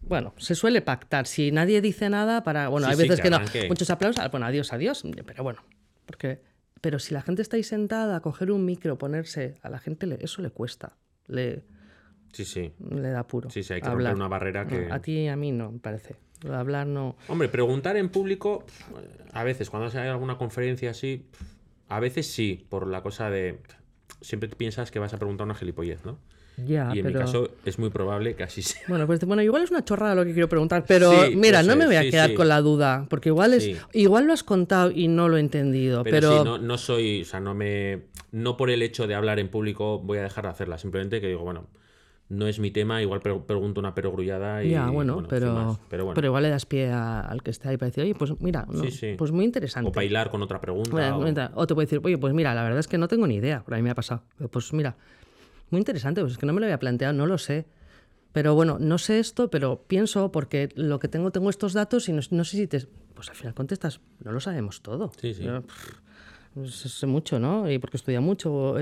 bueno, se suele pactar. Si nadie dice nada, para. Bueno, sí, hay veces sí, que no. Que... Muchos aplausos. Bueno, adiós, adiós. Pero bueno, porque. Pero si la gente está ahí sentada a coger un micro, ponerse. A la gente le, eso le cuesta. Le, sí, sí. Le da apuro. Sí, sí, hay que romper una barrera que. A ti y a mí no, me parece. Hablar no. Hombre, preguntar en público, a veces, cuando hay alguna conferencia así, a veces sí, por la cosa de. Siempre piensas que vas a preguntar una gilipollez, ¿no? Ya, y en pero... mi caso es muy probable que así sea. Bueno, pues bueno, igual es una chorrada lo que quiero preguntar, pero sí, mira, pues no es, me voy a sí, quedar sí. con la duda, porque igual es sí. igual lo has contado y no lo he entendido. Pero, pero... sí, no, no soy, o sea, no me, no por el hecho de hablar en público voy a dejar de hacerla, simplemente que digo, bueno, no es mi tema, igual pre- pregunto una perogrullada y ya, bueno, bueno pero, más, pero bueno, pero igual le das pie a, al que está ahí para decir, oye, pues mira, no, sí, sí. pues muy interesante. O bailar con otra pregunta. Bueno, o... o te puede decir, oye, pues mira, la verdad es que no tengo ni idea, por ahí me ha pasado. Pues mira. Muy interesante, pues es que no me lo había planteado, no lo sé. Pero bueno, no sé esto, pero pienso porque lo que tengo, tengo estos datos y no, no sé si te... Pues al final contestas, no lo sabemos todo. Sí, sí. Yo, pff, sé mucho, ¿no? Y porque estudia mucho,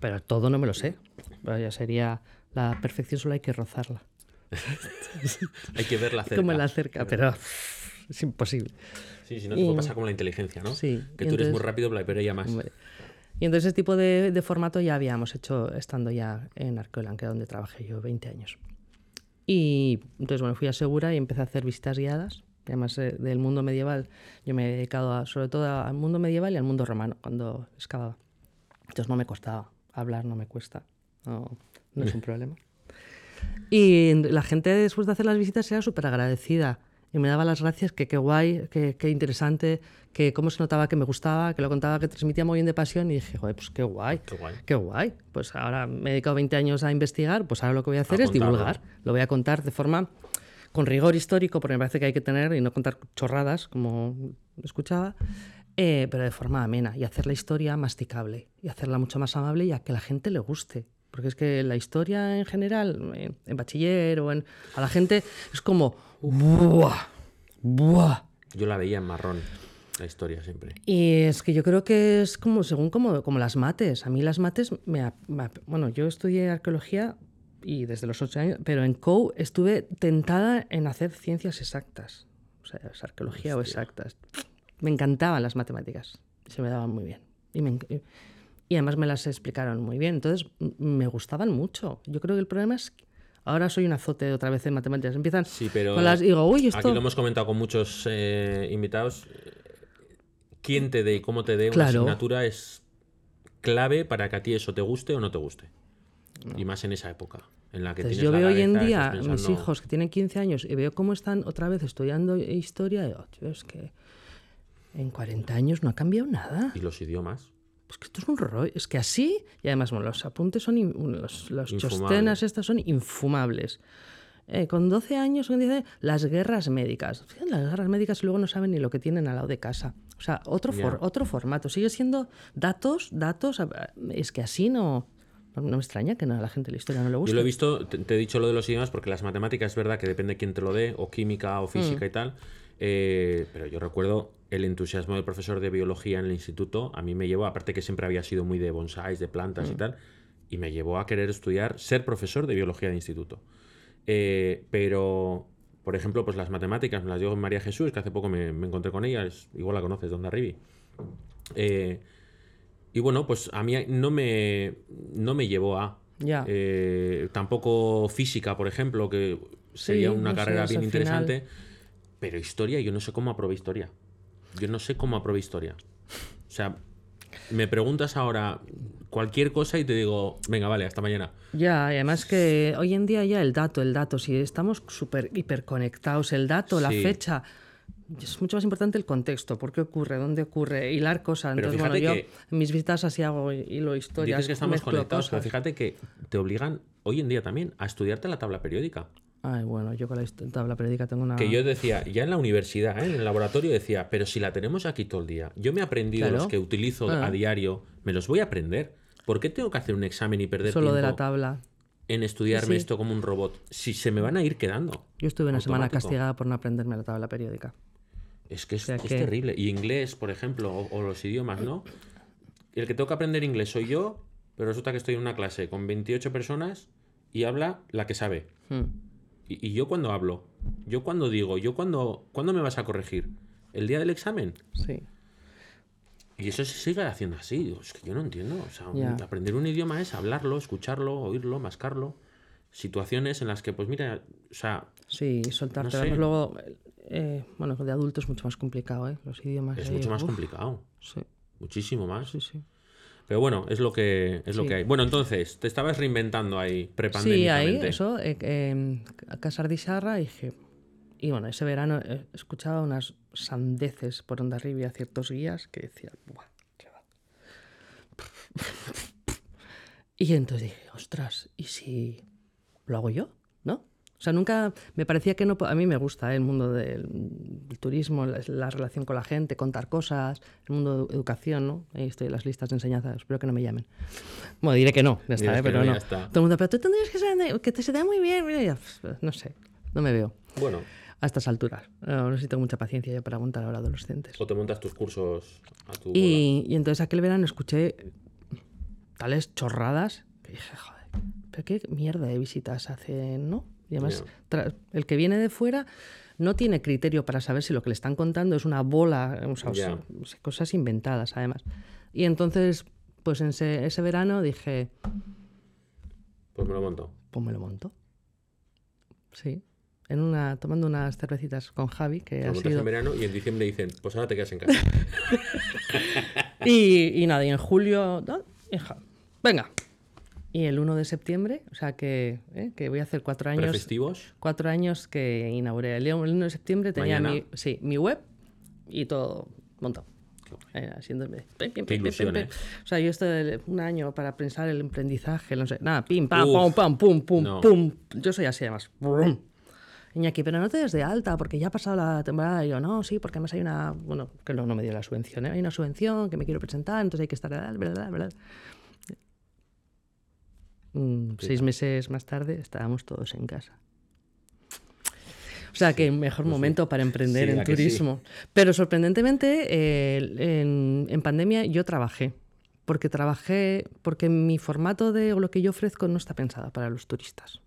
pero todo no me lo sé. Pero ya sería... La perfección solo hay que rozarla. Hay que verla cerca. Como la cerca, pero pff, es imposible. Sí, si no, te y... pasa como la inteligencia, ¿no? Sí. Que tú entonces... eres muy rápido, pero ella más. Hombre. Y entonces ese tipo de, de formato ya habíamos hecho estando ya en Arkeolan, que es donde trabajé yo veinte años. Y entonces, bueno, fui a Segura y empecé a hacer visitas guiadas. Además eh, del mundo medieval, yo me he dedicado a, sobre todo al mundo medieval y al mundo romano cuando excavaba. Entonces no me costaba hablar, no me cuesta, no, no es un problema. Y la gente después de hacer las visitas era súper agradecida. Y me daba las gracias, que qué guay, que qué interesante, que cómo se notaba que me gustaba, que lo contaba, que transmitía muy bien de pasión. Y dije, joder, pues qué guay, qué guay. Qué guay. Pues ahora me he dedicado veinte años a investigar, pues ahora lo que voy a hacer a es contar, divulgar. ¿No? Lo voy a contar de forma, con rigor histórico, porque me parece que hay que tener, y no contar chorradas, como escuchaba, eh, pero de forma amena. Y hacer la historia masticable, y hacerla mucho más amable y a que la gente le guste. Porque es que la historia en general, en, en bachiller o en... A la gente es como... ¡Buah! ¡Buah! Yo la veía en marrón, la historia siempre. Y es que yo creo que es como según como, como las mates. A mí las mates me... me bueno, yo estudié arqueología y desde los ocho años, pero en C O U estuve tentada en hacer ciencias exactas, o sea, arqueología Hostia. o exactas. Me encantaban las matemáticas, se me daban muy bien. Y, me, y además me las explicaron muy bien, entonces me gustaban mucho. Yo creo que el problema es que ahora soy un azote otra vez en matemáticas. Empiezan sí, pero con las... Y digo, uy, esto... Aquí lo hemos comentado con muchos eh, invitados. Quién te dé y cómo te dé una claro. asignatura es clave para que a ti eso te guste o no te guste. No. Y más en esa época en la que Entonces, tienes yo veo la hoy en día pensando... mis hijos que tienen quince años y veo cómo están otra vez estudiando historia. Y, oh, tío, es que en cuarenta años no ha cambiado nada. ¿Y los idiomas? Pues que esto es un rollo. Es que así... Y además, bueno, los apuntes son... In... Los, los chostenas estas son infumables. Eh, con doce años, dice, las guerras médicas. Las guerras médicas luego no saben ni lo que tienen al lado de casa. O sea, otro, yeah. for, otro formato. Sigue siendo datos, datos... Es que así no... No me extraña que a la gente de la historia no le guste. Yo lo he visto, te, te he dicho lo de los idiomas, porque las matemáticas es verdad que depende de quién te lo dé, o química, o física mm. y tal. Eh, pero yo recuerdo el entusiasmo del profesor de biología en el instituto. A mí me llevó, aparte que siempre había sido muy de bonsáis, de plantas mm. y tal, y me llevó a querer estudiar, ser profesor de biología de instituto. Eh, pero, por ejemplo, pues las matemáticas, me las llevo en María Jesús, que hace poco me, me encontré con ella, es, igual la conoces, de Onda Arriba. Eh... Y bueno, pues a mí no me, no me llevó a... Yeah. Eh, tampoco física, por ejemplo, que sería sí, una no carrera sé, bien interesante. Final. Pero historia, yo no sé cómo aprobé historia. Yo no sé cómo aprobé historia. O sea, me preguntas ahora cualquier cosa y te digo, venga, vale, hasta mañana. Ya, yeah, y además que hoy en día ya el dato, el dato, si estamos súper hiperconectados, el dato, sí. la fecha... Es mucho más importante el contexto, por qué ocurre, dónde ocurre, hilar cosas. Entonces, bueno, yo en mis visitas así hago hilo historias. Dices que estamos conectados, cosas. Pero fíjate que te obligan hoy en día también a estudiarte la tabla periódica. Ay, bueno, yo con la tabla periódica tengo una... Que yo decía, ya en la universidad, ¿eh? En el laboratorio decía, pero si la tenemos aquí todo el día, yo me he aprendido claro. los que utilizo bueno. a diario, me los voy a aprender. ¿Por qué tengo que hacer un examen y perder Solo tiempo? Solo de la tabla. En estudiarme sí. esto como un robot. Si se me van a ir quedando. Yo estuve una automático. semana castigada por no aprenderme la tabla periódica. Es que es, o sea, es que... terrible. Y inglés, por ejemplo, o, o los idiomas, ¿no? El que tengo que aprender inglés soy yo, pero resulta que estoy en una clase con veintiocho personas y habla la que sabe. Hmm. Y, y yo cuando hablo, yo cuando digo, yo cuando... ¿Cuándo me vas a corregir? ¿El día del examen? Sí. Y eso se sigue haciendo así. Es que yo no entiendo. O sea, yeah. aprender un idioma es hablarlo, escucharlo, oírlo, mascarlo. Situaciones en las que, pues mira, o sea... Sí, soltarte. No sé. Luego... Eh, bueno, de adulto es mucho más complicado, ¿eh? Los idiomas... Es ahí, mucho más uf, complicado. Sí. Muchísimo más. Sí, sí. Pero bueno, es lo que es sí. lo que hay. Bueno, entonces, te estabas reinventando ahí, prepandémicamente. Sí, ahí, eso. Eh, eh, a Casar de Isarra dije... Y bueno, ese verano eh, escuchaba unas sandeces por Hondarribia, ciertos guías que decían... Buah, qué va. Y entonces dije, ostras, ¿y si lo hago yo? ¿No? O sea, nunca me parecía que no... A mí me gusta ¿eh? el mundo del, del turismo, la, la relación con la gente, contar cosas, el mundo de educación, ¿no? Ahí estoy en las listas de enseñanza, espero que no me llamen. Bueno, diré que no, ya está, ¿eh? pero no. no. Está. Todo el mundo, pero tú tendrías que ser... Que te se te da muy bien, mira, no sé, no me veo. Bueno. A estas alturas. No necesito mucha paciencia ya para montar ahora adolescentes. O te montas tus cursos a tu... Y, y entonces aquel verano escuché tales chorradas que dije, joder, pero qué mierda de visitas hacen, ¿no? Y además, tra- el que viene de fuera no tiene criterio para saber si lo que le están contando es una bola, o sea, yeah. o sea, cosas inventadas, además. Y entonces, pues en ese, ese verano dije... Pues me lo monto. Pues me lo monto. Sí. En una, tomando unas cervecitas con Javi, que ha sido... en verano y en diciembre dicen, pues ahora te quedas en casa. y, y nada, y en julio... ¿no? Venga. Y el primero de septiembre, o sea que, ¿eh? que voy a hacer cuatro años... ¿Festivos? Cuatro años que inauguré. El primero de septiembre tenía mi, sí, mi web y todo montado. Eh, haciendo... Pim, pim, Qué ilusión, pim, pim, pim. ¿Eh? O sea, yo estoy un año para pensar el emprendizaje, no sé, nada, pim, pam, Uf, pam, pum, pum, no. pum. Yo soy así además. Brum. Iñaki, pero no te des de alta, porque ya ha pasado la temporada. Y yo, no, sí, porque además hay una... Bueno, que luego no me dio la subvención, ¿eh? Hay una subvención que me quiero presentar, entonces hay que estar... ¿verdad? ¿verdad? Mm, sí, seis no. meses más tarde estábamos todos en casa. O sea, sí, que mejor no momento sé. para emprender sí, en turismo. Sí. Pero sorprendentemente, eh, en, en pandemia yo trabajé. porque trabajé, porque mi formato de o lo que yo ofrezco no está pensado para los turistas.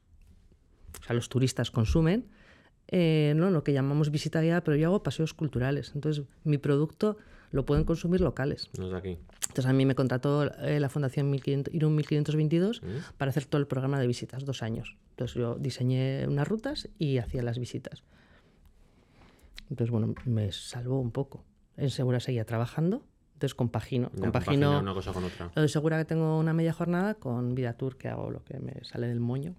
O sea, los turistas consumen eh, ¿no? lo que llamamos visita guiada, pero yo hago paseos culturales. Entonces, mi producto lo pueden consumir locales. No es de aquí. Entonces, a mí me contrató eh, la Fundación Irún mil quinientos veintidós ¿Mm? Para hacer todo el programa de visitas, dos años. Entonces, yo diseñé unas rutas y hacía las visitas. Entonces, bueno, me salvó un poco. En Segura seguía trabajando. Entonces compagino, ya, compagino, compagino una cosa con otra. Lo de Segura que tengo una media jornada con Vida Tour, que hago lo que me sale del moño.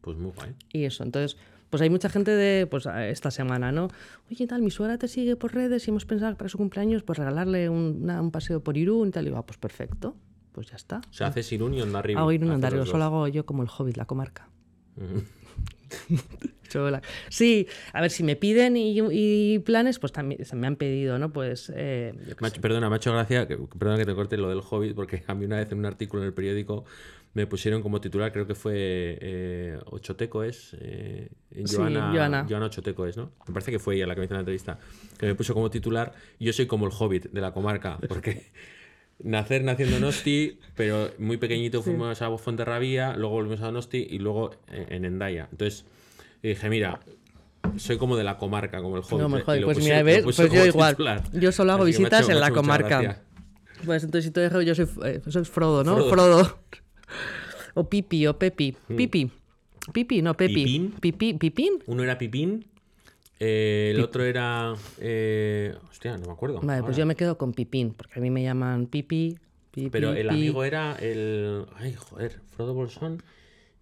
Pues muy guay. Y eso, entonces, pues hay mucha gente de, pues esta semana, ¿no? Oye, tal, mi suegra te sigue por redes y hemos pensado para su cumpleaños pues regalarle un, una, un paseo por Irún y tal. Y va, ah, pues perfecto, pues ya está. O sea, haces Irún y Hondarribia. Hago Irún y Hondarribia, solo hago yo como el Hobbit, la comarca. Uh-huh. Sí, a ver, si me piden y, y planes, pues también se me han pedido, ¿no? Pues... Eh, macho, perdona, me ha hecho gracia, que, perdona que te corte lo del Hobbit, porque a mí una vez en un artículo en el periódico me pusieron como titular, creo que fue eh, Ochoteco es, eh, Joana, sí, Joana. Joana Ochoteco es, ¿no? Me parece que fue ella la que me hizo la entrevista, que me puso como titular, yo soy como el Hobbit de la comarca, porque... Nacer naciendo en Nosti, pero muy pequeñito fuimos sí. a Fonterrabía, luego volvimos a Nosti y luego en Hendaya. Entonces dije, mira, soy como de la comarca, como el Hobbit. No, pues pusieron, mira, ves, pues yo igual. Titular. Yo solo hago así visitas hecho, en la comarca. Gracia. Pues entonces si te dejo, yo soy eh, soy Frodo, ¿no? Frodo. Frodo. O Pipi, o Pepi. Hmm. Pipi. Pipi, no, Pepi. Pipín. Pipi, Pipín. Uno era Pipín. Eh, el Pip. otro era... Eh... Hostia, no me acuerdo. Vale, ahora. Pues yo me quedo con Pipín, porque a mí me llaman Pipi, Pipi. Pero el amigo pi. era el... Ay, joder, Frodo Bolsón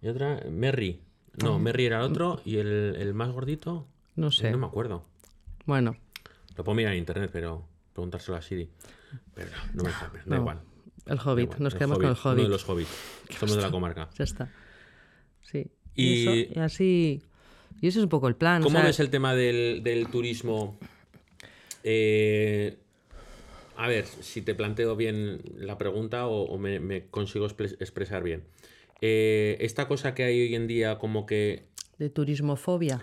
y otra... Merry. No, Merry era el otro y el, el más gordito... No sé. Eh, no me acuerdo. Bueno. Lo puedo mirar en internet, pero preguntárselo a Siri. Pero no, no me acuerdo, no. da igual. El Hobbit, igual. nos el quedamos Hobbit. con el Hobbit. Uno de los Hobbits. Somos está? de la comarca. Ya está. Sí. Y, y, eso, y así... Y ese es un poco el plan. ¿Cómo o sea... ves el tema del, del turismo? Eh, a ver, si te planteo bien la pregunta o, o me, me consigo expres- expresar bien. Eh, esta cosa que hay hoy en día como que... ¿De turismofobia?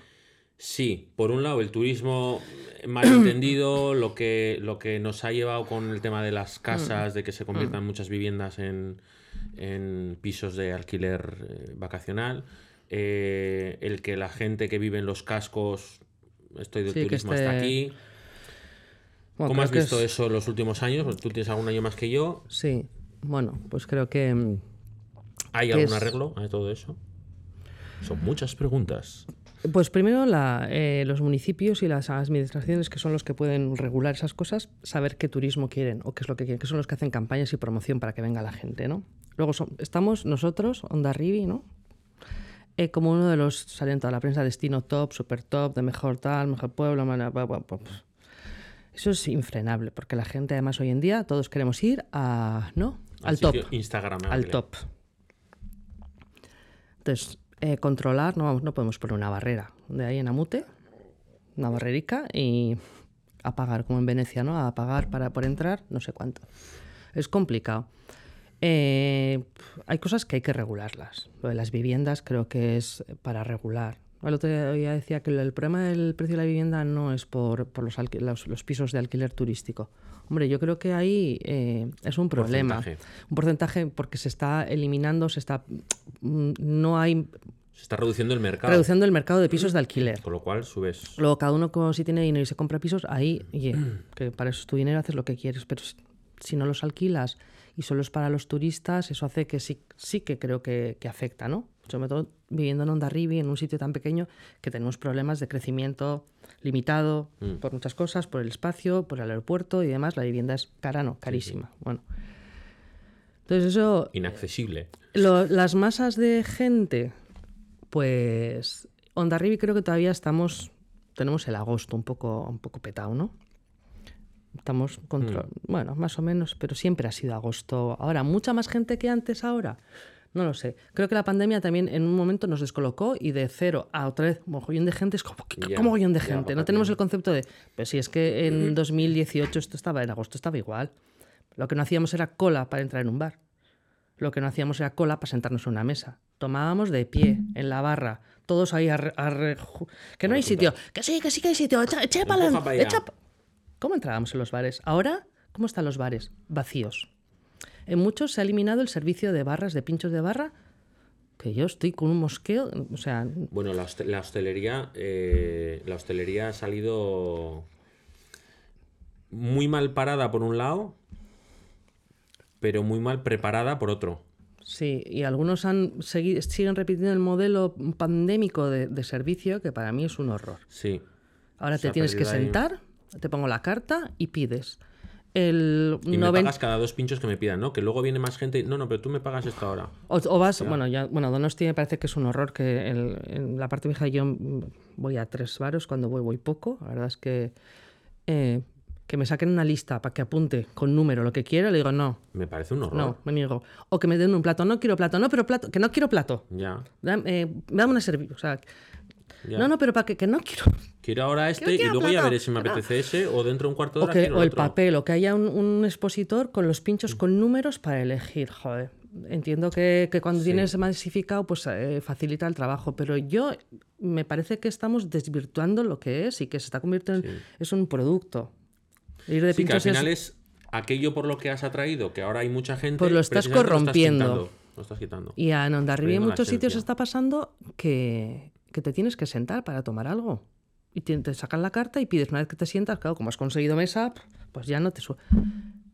Sí, por un lado el turismo malentendido, lo que, lo que nos ha llevado con el tema de las casas, de que se conviertan muchas viviendas en, en pisos de alquiler eh, vacacional... Eh, el que la gente que vive en los cascos estoy de sí, turismo esté... hasta aquí bueno, ¿cómo has visto es... eso en los últimos años? ¿Tú tienes algún año más que yo? Sí, bueno, pues creo que ¿hay que algún es... arreglo a todo eso? Son muchas preguntas. Pues primero la, eh, los municipios y las administraciones que son los que pueden regular esas cosas, saber qué turismo quieren o qué es lo que quieren, que son los que hacen campañas y promoción para que venga la gente, ¿no? Luego son, estamos nosotros, Hondarribia, ¿no? Eh, como uno de los, salen toda la prensa, destino top, super top, de mejor tal, mejor pueblo, man, bla, bla, bla. Eso es infrenable, porque la gente además hoy en día todos queremos ir a, ¿no? al, al top, Instagram, al creo. top. Entonces, eh, controlar, no, vamos, no podemos poner una barrera, de ahí en Amute, una barrerica y a pagar, como en Venecia, ¿no? A pagar para, por entrar, no sé cuánto. Es complicado. Eh, hay cosas que hay que regularlas. Lo de las viviendas creo que es para regular. El otro día decía que el problema del precio de la vivienda no es por, por los, alqui- los, los pisos de alquiler turístico. Hombre, yo creo que ahí eh, es un problema. Porcentaje. Un porcentaje porque se está eliminando, se está... No hay... Se está reduciendo el mercado. Reduciendo el mercado de pisos de alquiler. Con lo cual subes. Luego cada uno como si tiene dinero y se compra pisos, ahí, yeah, que para eso es tu dinero, haces lo que quieres. Pero si no los alquilas... y solo es para los turistas, eso hace que sí, sí que creo que, que afecta, ¿no? Sobre todo viviendo en Hondarribia, en un sitio tan pequeño, que tenemos problemas de crecimiento limitado mm. por muchas cosas, por el espacio, por el aeropuerto y demás. La vivienda es cara, no, carísima. Sí, sí. Bueno, entonces eso... Inaccesible. Lo, las masas de gente, pues... Hondarribia creo que todavía estamos... Tenemos el agosto un poco, un poco petado, ¿no? Estamos control... Mm. Bueno, más o menos, pero siempre ha sido agosto. Ahora, mucha más gente que antes ahora. No lo sé. Creo que la pandemia también en un momento nos descolocó y de cero a otra vez mogollón de gente. Es como, yeah, ¿cómo mogollón de yeah, gente? No tenemos el concepto de, pues si es que en dos mil dieciocho esto estaba, en agosto estaba igual. Lo que no hacíamos era cola para entrar en un bar. Lo que no hacíamos era cola para sentarnos en una mesa. Tomábamos de pie, en la barra, todos ahí arre, arre, que no hay sitio. Que sí, que sí que hay sitio. Echa, echa para... ¿Cómo entrábamos en los bares? Ahora, ¿cómo están los bares? Vacíos. En muchos se ha eliminado el servicio de barras, de pinchos de barra, que yo estoy con un mosqueo, o sea... Bueno, la, host- la hostelería, eh, la hostelería ha salido muy mal parada por un lado, pero muy mal preparada por otro. Sí, y algunos han segui- siguen repitiendo el modelo pandémico de, de servicio, que para mí es un horror. Sí. Ahora te tienes que sentar, ahí. Te pongo la carta y pides. El y me noventa... pagas cada dos pinchos que me pidan, ¿no? Que luego viene más gente y... No, no, pero tú me pagas esta hora. O, o vas... Claro. Bueno, ya, bueno, Donosti me parece que es un horror, que el, en la parte vieja yo voy a tres baros, cuando voy voy poco. La verdad es que... Eh, que me saquen una lista para que apunte con número lo que quiero, le digo no. Me parece un horror. No, me niego. O que me den un plato. No quiero plato. No, pero plato. Que no quiero plato. Ya. Dame, eh, dame una servicio. O sea... Ya. No, no, pero para que, que no quiero... Quiero ahora este quiero, quiero y luego plato. Ya veré si me apetece no. ese o dentro de un cuarto de hora o que, quiero o el otro. Papel, o que haya un, un expositor con los pinchos con números para elegir, joder. Entiendo que, que cuando sí. tienes masificado, pues eh, facilita el trabajo, pero yo me parece que estamos desvirtuando lo que es y que se está convirtiendo sí. en... Es un producto. Ir de sí, pinchos que al final es... es aquello por lo que has atraído, que ahora hay mucha gente... Pues lo estás corrompiendo. Lo estás, lo estás quitando. Y a Hondarribia en muchos sitios está pasando que... que te tienes que sentar para tomar algo. Y te, te sacan la carta y pides, una vez que te sientas, claro, como has conseguido mesa, pues ya no te su...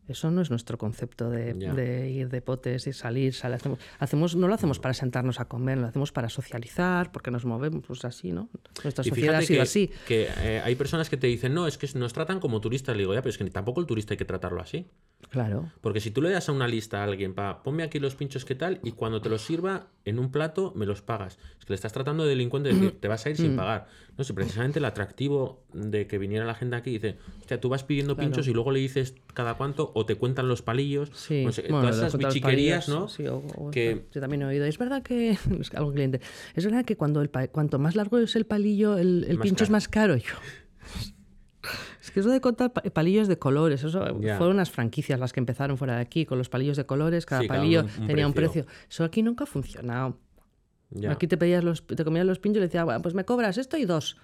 Eso no es nuestro concepto de, de ir de potes y salir. Sal, hacemos, hacemos, no lo hacemos para sentarnos a comer, lo hacemos para socializar, porque nos movemos pues así, ¿no? Nuestra y sociedad ha sido que, así. Que eh, hay personas que te dicen, no, es que nos tratan como turistas. Le digo, ya, pero es que tampoco el turista hay que tratarlo así. Claro. Porque si tú le das a una lista a alguien para ponme aquí los pinchos que tal y cuando te los sirva en un plato me los pagas. Es que le estás tratando de delincuente, de decir, te vas a ir sin pagar. No sé, precisamente el atractivo de que viniera la gente aquí dice, hostia, tú vas pidiendo claro. pinchos y luego le dices cada cuánto o te cuentan los palillos. Sí. No sé, bueno, todas esas bichiquerías, palillos, ¿no? Sí, o, o, que... Yo también he oído. Es verdad que... Es que algún cliente... Es verdad que cuando el pa... cuanto más largo es el palillo, el, el pincho caro. Es más caro. Yo... Es que eso de contar palillos de colores, eso yeah. fueron unas franquicias las que empezaron fuera de aquí, con los palillos de colores, cada sí, palillo cada un, un tenía precio. un precio. Eso aquí nunca ha funcionado. Yeah. Aquí te pedías los, te comías los pinchos y le decías, bueno, pues me cobras esto y dos.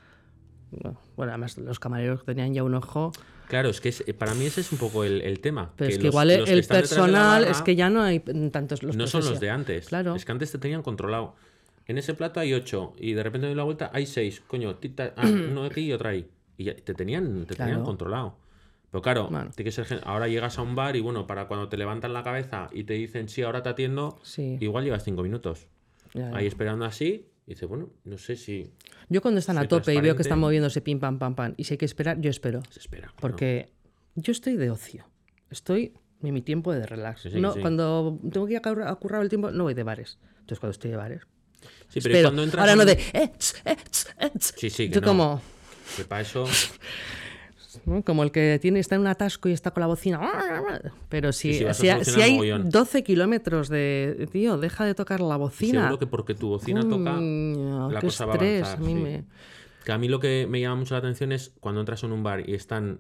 Bueno, además los camareros tenían ya un ojo. Claro, es que es, para mí ese es un poco el, el tema. Pero que es que los, igual los el que personal, de barra, es que ya no hay tantos los No procesos. Son los de antes, claro. Es que antes te tenían controlado. En ese plato hay ocho y de repente doy la vuelta, hay seis. Coño, tita, ah, uno aquí y otro ahí. Y te tenían, te claro. tenían controlado. Pero claro, bueno. tiene que ser, ahora llegas a un bar y bueno, para cuando te levantan la cabeza y te dicen, sí, ahora te atiendo, sí. igual llevas cinco minutos. Ya, ya. Ahí esperando así, y dices, bueno, no sé si... Yo cuando están a tope y veo que están moviéndose pim, pam, pam, pam, y si hay que esperar, yo espero. Se espera. Claro. Porque yo estoy de ocio. Estoy en mi tiempo de relax. Sí, sí, no, sí. Cuando tengo que ir a currar el tiempo, no voy de bares. Entonces cuando estoy de bares, sí, pero espero. Cuando entras ahora en... no de... Eh, tss, eh, tss, eh, tss. Sí, sí, que yo no. como... Que para eso... Como el que tiene está en un atasco y está con la bocina. Pero si, si, si, si hay mogollón. doce kilómetros de... Tío, deja de tocar la bocina. Seguro que porque tu bocina toca, mm, la cosa estrés, va a avanzar. A mí, sí. me... que a mí lo que me llama mucho la atención es cuando entras en un bar y están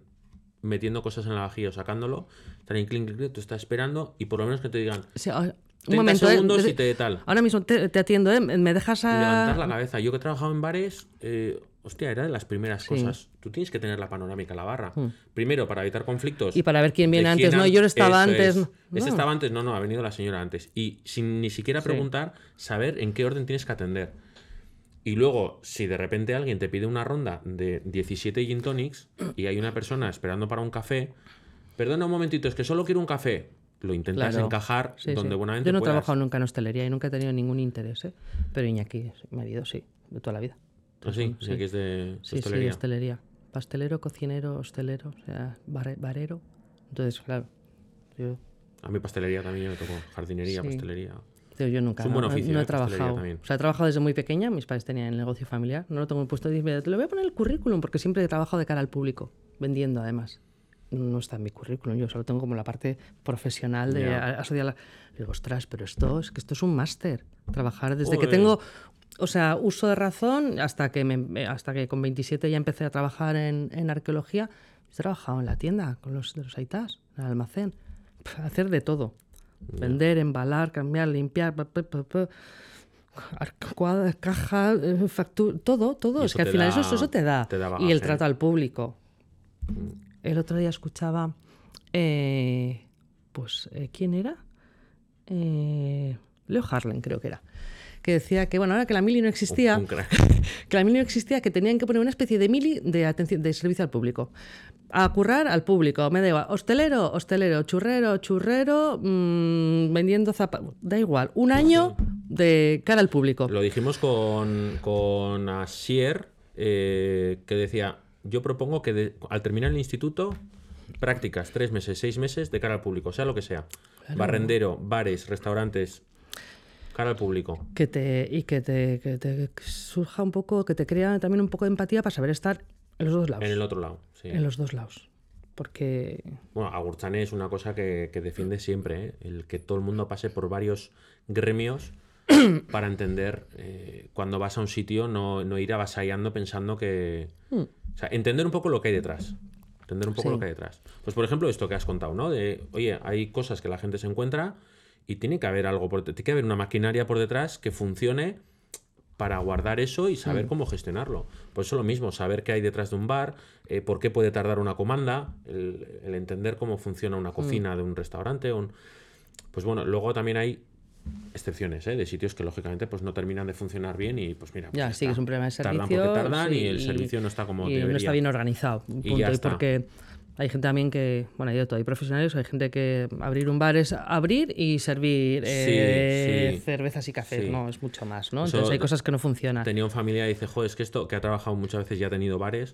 metiendo cosas en la vajilla o sacándolo, están en clink, clink, tú estás esperando y por lo menos que te digan... O sea, un momento, segundos eh, y te tal. Ahora mismo te, te atiendo, ¿eh? Me dejas a... Levantar la cabeza. Yo que he trabajado en bares... Eh, Hostia, era de las primeras sí. cosas. Tú tienes que tener la panorámica, la barra. Mm. Primero, para evitar conflictos. Y para ver quién viene antes. Quién no, an... yo no estaba Eso antes. Es. No. Este estaba antes. No, no, ha venido la señora antes. Y sin ni siquiera preguntar, sí. saber en qué orden tienes que atender. Y luego, si de repente alguien te pide una ronda de diecisiete gin tonics y hay una persona esperando para un café, perdona un momentito, es que solo quiero un café. Lo intentas claro. encajar sí, donde sí. buenamente puedas. Yo no he trabajado nunca en hostelería y nunca he tenido ningún interés, ¿eh? Pero Iñaki, mi marido, sí, de toda la vida. Ah, sí, sí, sí, que es de sí, hostelería. Sí, hostelería. Pastelero, cocinero, hostelero, o sea, bar- barero. Entonces, claro. Yo... A mí pastelería también me tocó. Jardinería, sí. pastelería. Tío, yo nunca. Es un buen oficio, no, no he trabajado. También. O sea, he trabajado desde muy pequeña. Mis padres tenían el negocio familiar. No lo tengo puesto. Te lo voy a poner en el currículum porque siempre he trabajado de cara al público, vendiendo además. No está en mi currículum, yo solo tengo como la parte profesional de yeah. asociar la... Digo, ostras, pero esto es que esto es un máster. Trabajar desde Joder. que tengo... O sea, uso de razón hasta que me, hasta que con veintisiete ya empecé a trabajar en, en arqueología. He trabajado en la tienda con los de los aitas, en el almacén, hacer de todo, yeah. vender, embalar, cambiar, limpiar, pa, pa, pa, pa. Cuadra, caja, factura, todo, todo. Es que al final da, eso eso te da, te da bagaje. Y el trato al público. El otro día escuchaba, eh, pues, eh, ¿quién era? eh, Leo Harlan, creo que era, que decía que, bueno, ahora que la mili no existía, un, un que la mili no existía, que tenían que poner una especie de mili de, atención, de servicio al público. A currar al público, me da igual. Hostelero, hostelero, churrero, churrero, mmm, vendiendo zapatos, da igual. Un año de cara al público. Lo dijimos con, con Asier, eh, que decía, yo propongo que de, al terminar el instituto, prácticas tres meses, seis meses de cara al público, sea lo que sea. Claro. Barrendero, bares, restaurantes, cara al público. Que te, y que te, que te surja un poco, que te crea también un poco de empatía para saber estar en los dos lados. En el otro lado, sí. En los dos lados. Porque... Bueno, Agurtzane es una cosa que, que defiende siempre, ¿eh? El que todo el mundo pase por varios gremios para entender, eh, cuando vas a un sitio, no, no ir avasallando pensando que... Mm. O sea, entender un poco lo que hay detrás. Entender un poco sí. lo que hay detrás. Pues, por ejemplo, esto que has contado, ¿no? De, oye, hay cosas que la gente se encuentra y tiene que haber algo, por, tiene que haber una maquinaria por detrás que funcione para guardar eso y saber cómo gestionarlo. Por eso lo mismo, saber qué hay detrás de un bar, eh, por qué puede tardar una comanda, el, el entender cómo funciona una cocina de un restaurante. Un... Pues bueno, luego también hay excepciones, ¿eh? De sitios que lógicamente pues no terminan de funcionar bien y pues mira, pues ya, ya sí, está. Es un problema de servicio. Tardan porque tardan sí, y el y, servicio no está como y debería. No está bien organizado. Punto. Y, ya y porque está. Hay gente también que, bueno, hay de todo, hay profesionales, hay gente que abrir un bar es abrir y servir sí, eh, sí, cervezas y cafés, sí. No, es mucho más, ¿no? Eso. Entonces hay cosas que no funcionan. Tenía un familiar y dice, joder, es que esto, que ha trabajado muchas veces y ha tenido bares,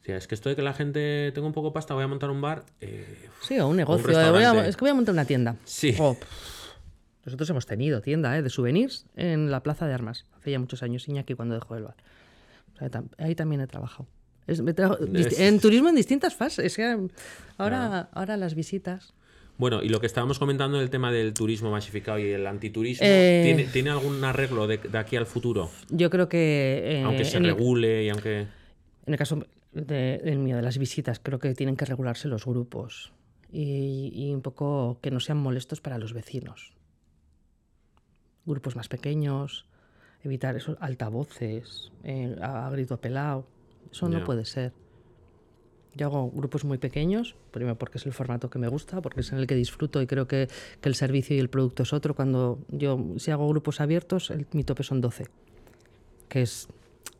o sea, es que esto de que la gente, tengo un poco de pasta, voy a montar un bar. Eh, sí, o un negocio, un voy a, es que voy a montar una tienda. Sí. Oh, nosotros hemos tenido tienda eh, de souvenirs en la Plaza de Armas, hace ya muchos años, Iñaki, cuando dejó el bar. O sea, tam- ahí también he trabajado. Es, trajo, es, en turismo en distintas fases. Es que ahora, claro. ahora las visitas. Bueno, y lo que estábamos comentando del tema del turismo masificado y el antiturismo, eh, ¿tiene, ¿tiene algún arreglo de, de aquí al futuro? Yo creo que... Eh, aunque se regule el, y aunque... En el caso de, del mío, de las visitas, creo que tienen que regularse los grupos y, y un poco que no sean molestos para los vecinos. Grupos más pequeños, evitar esos altavoces, eh, a, a grito pelado. Eso no, no puede ser. Yo hago grupos muy pequeños, primero porque es el formato que me gusta, porque es en el que disfruto y creo que, que el servicio y el producto es otro. Cuando yo, si hago grupos abiertos, el, mi tope son doce. Que es,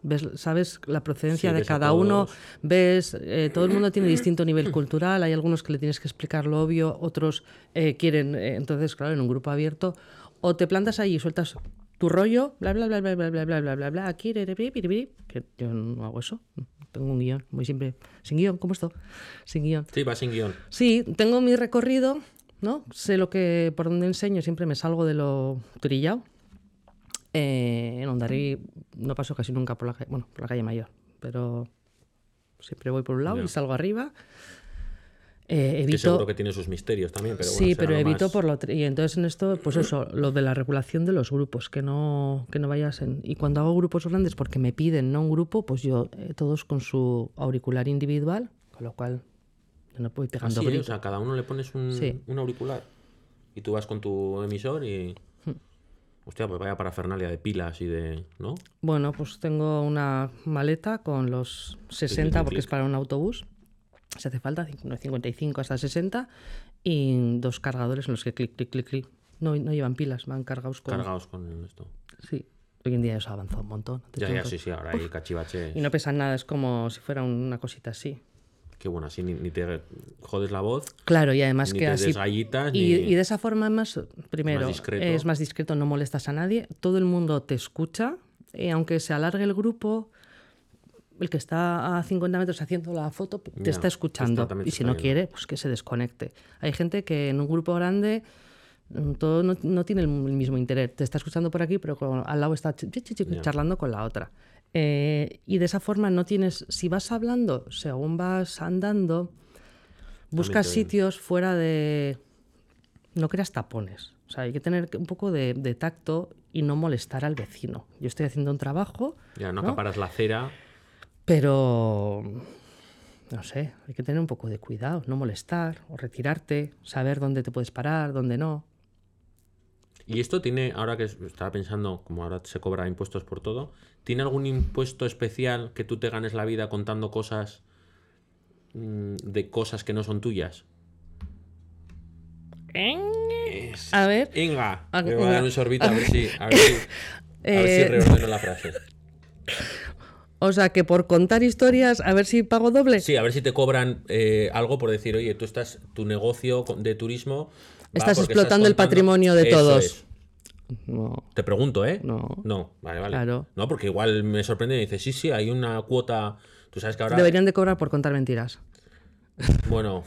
ves, sabes la procedencia sí, de cada uno, ves, eh, todo el mundo tiene distinto nivel cultural, hay algunos que le tienes que explicar lo obvio, otros eh, quieren, eh, entonces, claro, en un grupo abierto, o te plantas ahí y sueltas tu rollo, bla, bla, bla, bla, bla, bla, bla, bla, bla, bla, aquí, re, re, re, re, re, que yo no hago eso. Tengo un guión, muy simple. Sin guión, ¿cómo esto? Sin guión. Sí, va sin guión. Sí, tengo mi recorrido, ¿no? Sé lo que, por dónde enseño, siempre me salgo de lo trillado. Eh, en Hondarribia no paso casi nunca por la calle, bueno, por la calle mayor, pero siempre voy por un lado yeah. y salgo arriba. Eh, evito... Que seguro que tiene sus misterios también, pero bueno, sí, pero evito más... por lo tri... y entonces en esto, pues eso, lo de la regulación de los grupos, que no que no vayas en... y cuando hago grupos grandes porque me piden no un grupo, pues yo eh, todos con su auricular individual, con lo cual yo no puedo ir pegando gritos. ¿Ah, sí, eh? O sea, cada uno le pones un, sí. un auricular y tú vas con tu emisor y hmm. hostia, pues vaya parafernalia de pilas y de, ¿no? Bueno, pues tengo una maleta con los sesenta porque clic. Es para un autobús. Si hace falta, cincuenta y cinco hasta sesenta, y dos cargadores en los que clic, clic, clic, clic. No, no llevan pilas, van cargados con... Cargados con esto. Sí. Hoy en día eso ha avanzado un montón. Ya, ya, sí, sí, ahora hay cachivaches. Y no pesan nada, es como si fuera una cosita así. Qué bueno, así ni, ni te jodes la voz. Claro, y además ni que te así... Desgallitas, y, ni... y de esa forma, más primero, más es más discreto, no molestas a nadie, todo el mundo te escucha, y aunque se alargue el grupo... El que está a cincuenta metros haciendo la foto te yeah, está escuchando y si no quiere, pues que se desconecte. Hay gente que en un grupo grande todo no, no tiene el mismo interés. Te está escuchando por aquí, pero con, al lado está ch- ch- ch- yeah. charlando con la otra. Eh, y de esa forma no tienes... Si vas hablando, según vas andando, buscas sitios fuera de... No creas tapones. O sea, hay que tener un poco de, de tacto y no molestar al vecino. Yo estoy haciendo un trabajo... Ya, no, ¿no? acaparas la acera... Pero, no sé, hay que tener un poco de cuidado, no molestar o retirarte, saber dónde te puedes parar, dónde no. Y esto tiene, ahora que estaba pensando, como ahora se cobra impuestos por todo, ¿tiene algún impuesto especial que tú te ganes la vida contando cosas de cosas que no son tuyas? ¿Eh? A ver. Inga. Me voy a dar un sorbito a ver si, a ver si, a ver si reordeno la frase. O sea, que por contar historias, a ver si pago doble. Sí, a ver si te cobran eh, algo por decir, oye, tú estás, tu negocio de turismo... Estás explotando estás el patrimonio de todos. Eso es. No. Te pregunto, ¿eh? No. No, vale, vale. Claro. No, porque igual me sorprende y me dices, sí, sí, hay una cuota... Tú sabes que ahora... Deberían de cobrar por contar mentiras. Bueno...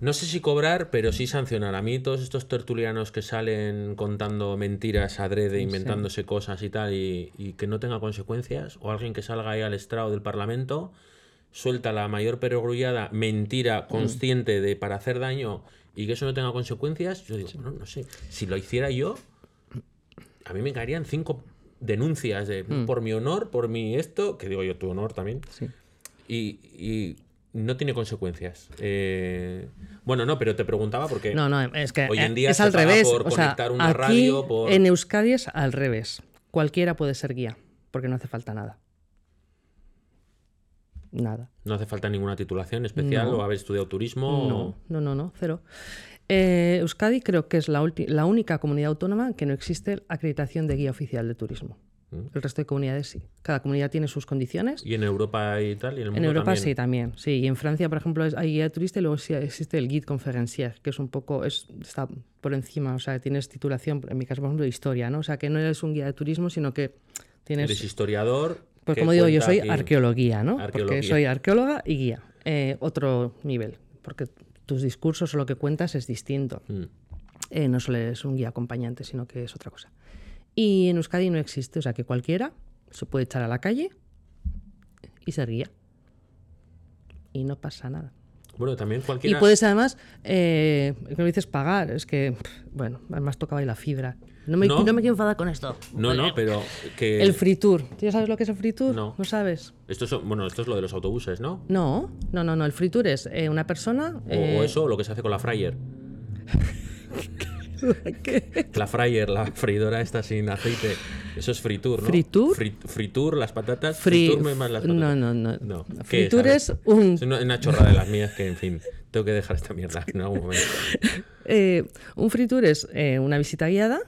No sé si cobrar, pero sí sancionar. A mí todos estos tertulianos que salen contando mentiras adrede, inventándose sí. cosas y tal, y, y que no tenga consecuencias, o alguien que salga ahí al estrado del Parlamento, suelta la mayor perogrullada mentira consciente de para hacer daño y que eso no tenga consecuencias, yo digo, sí. no, no sé, si lo hiciera yo, a mí me caerían cinco denuncias de, mm. por mi honor, por mi esto, que digo yo, tu honor también, sí. y... y no tiene consecuencias. Eh... Bueno, no, pero te preguntaba porque no, no, es que hoy en día es se al paga revés. Por o conectar sea, una aquí radio... Por... En Euskadi es al revés. Cualquiera puede ser guía, porque no hace falta nada. Nada. ¿No hace falta ninguna titulación especial no. o haber estudiado turismo? No, o... no, no, no, cero. Eh, Euskadi creo que es la, ulti- la única comunidad autónoma que no existe acreditación de guía oficial de turismo. El resto de comunidades sí. Cada comunidad tiene sus condiciones. ¿Y en Europa y tal? ¿Y en el mundo en Europa también? Sí, también. Sí. Y en Francia, por ejemplo, hay guía turista y luego sí existe el guide conférencier, que es un poco, es, está por encima, o sea, tienes titulación, en mi caso, por ejemplo, de historia, ¿no? O sea, que no eres un guía de turismo, sino que tienes... Eres historiador... Pues como digo, yo soy aquí... arqueología, ¿no? Arqueología. Porque soy arqueóloga y guía. Eh, otro nivel, porque tus discursos o lo que cuentas es distinto. Mm. Eh, no solo eres un guía acompañante, sino que es otra cosa. Y en Euskadi no existe, o sea que cualquiera se puede echar a la calle y ser guía. Y no pasa nada. Bueno, también cualquiera... Y puedes además, eh, me dices pagar, es que, bueno, además tocaba ahí la fibra. No me, no. No me quiero enfadar con esto. No, vale. no, pero... Que... El free tour. ¿Tú ya sabes lo que es el free tour? No. ¿No sabes? Esto es, bueno, esto es lo de los autobuses, ¿no? No, no, no, no. El free tour es eh, una persona... O, eh... o eso, o lo que se hace con la fryer. ¿Qué? La fryer, la freidora esta sin aceite. Eso es fritur, ¿no? ¿Fritur? Fri- fritur, las patatas. Free... Fritur más las patatas. No, no, no. no. Fritur es, es un... Es una, una chorrada de las mías que, en fin, tengo que dejar esta mierda en algún momento. eh, un fritur es eh, una visita guiada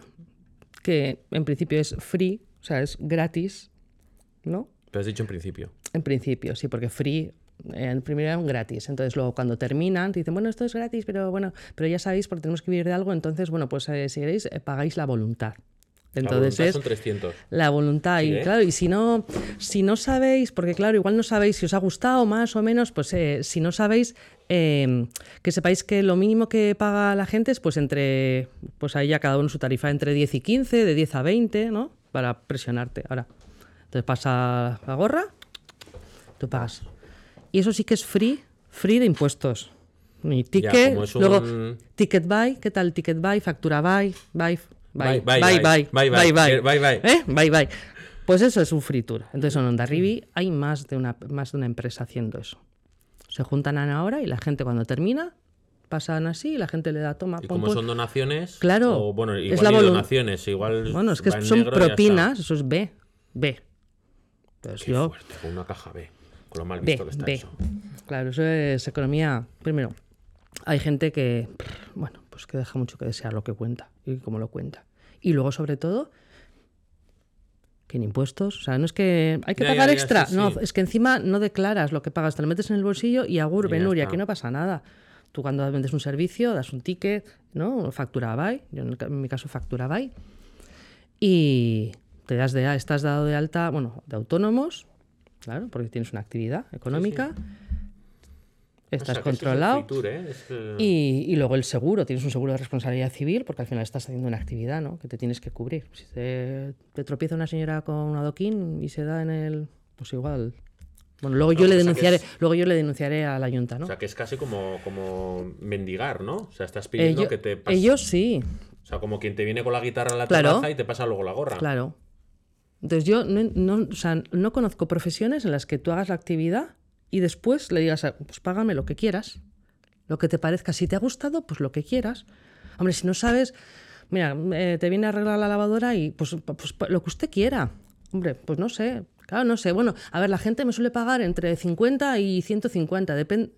que en principio es free, o sea, es gratis, ¿no? Pero has dicho en principio. En principio, sí, porque free... Eh, primero era un gratis, entonces luego cuando terminan te dicen, bueno, esto es gratis, pero bueno, pero ya sabéis porque tenemos que vivir de algo, entonces bueno, pues eh, si queréis eh, pagáis la voluntad. Entonces la voluntad son trescientos. La voluntad, ¿sí, y eh? Claro, y si no, si no sabéis, porque claro, igual no sabéis si os ha gustado más o menos, pues eh, si no sabéis, eh, que sepáis que lo mínimo que paga la gente es pues entre, pues ahí ya cada uno su tarifa entre diez y quince, de diez a veinte, ¿no? Para presionarte. Ahora, entonces pasa la gorra, tú pagas. Y eso sí que es free, free de impuestos. Ni ticket, ya, un... luego ticket buy, ¿qué tal? Ticket buy, factura buy, buy, buy, buy, buy, buy, buy, buy, buy, buy, buy. ¿Eh? Buy, buy. Pues eso es un free tour. Entonces en Hondarribia hay más de una más de una empresa haciendo eso. Se juntan a una hora y la gente cuando termina pasan así y la gente le da toma. Y pom, como pom, son donaciones, claro, o, bueno, igual es la volu- donaciones, igual. Bueno, es que son propinas, eso es B, B. Entonces, qué yo, fuerte, con una caja B. Lo mal visto B, que está B. Eso. Claro, eso es economía. Primero, hay gente que, bueno, pues que deja mucho que desear lo que cuenta y cómo lo cuenta. Y luego, sobre todo, que en impuestos, o sea, no es que hay que ya, pagar ya, ya, extra, sí, sí. No, es que encima no declaras lo que pagas, te lo metes en el bolsillo y agur, benur, y aquí no pasa nada. Tú cuando vendes un servicio, das un ticket, ¿no? Factura by, yo en mi caso factura by, y te das de, estás dado de alta, bueno, de autónomos. Claro, porque tienes una actividad económica, sí, sí. Estás o sea, controlado es fritur, ¿eh? Es el... y, y luego el seguro, tienes un seguro de responsabilidad civil porque al final estás haciendo una actividad, ¿no? Que te tienes que cubrir. Si te, te tropieza una señora con un adoquín y se da en el... pues igual... Bueno, luego, no, yo le denunciaré, o sea es... luego yo le denunciaré a la Junta, ¿no? O sea, que es casi como, como mendigar, ¿no? O sea, estás pidiendo ellos, que te pase... Ellos sí. O sea, como quien te viene con la guitarra en la claro. terraza y te pasa luego la gorra. Claro. Entonces yo no, no, o sea, no conozco profesiones en las que tú hagas la actividad y después le digas, a, pues págame lo que quieras, lo que te parezca. Si te ha gustado, pues lo que quieras. Hombre, si no sabes, mira, eh, te viene a arreglar la lavadora y pues, pues lo que usted quiera. Hombre, pues no sé, claro, no sé. Bueno, a ver, la gente me suele pagar entre cincuenta y ciento cincuenta, depende...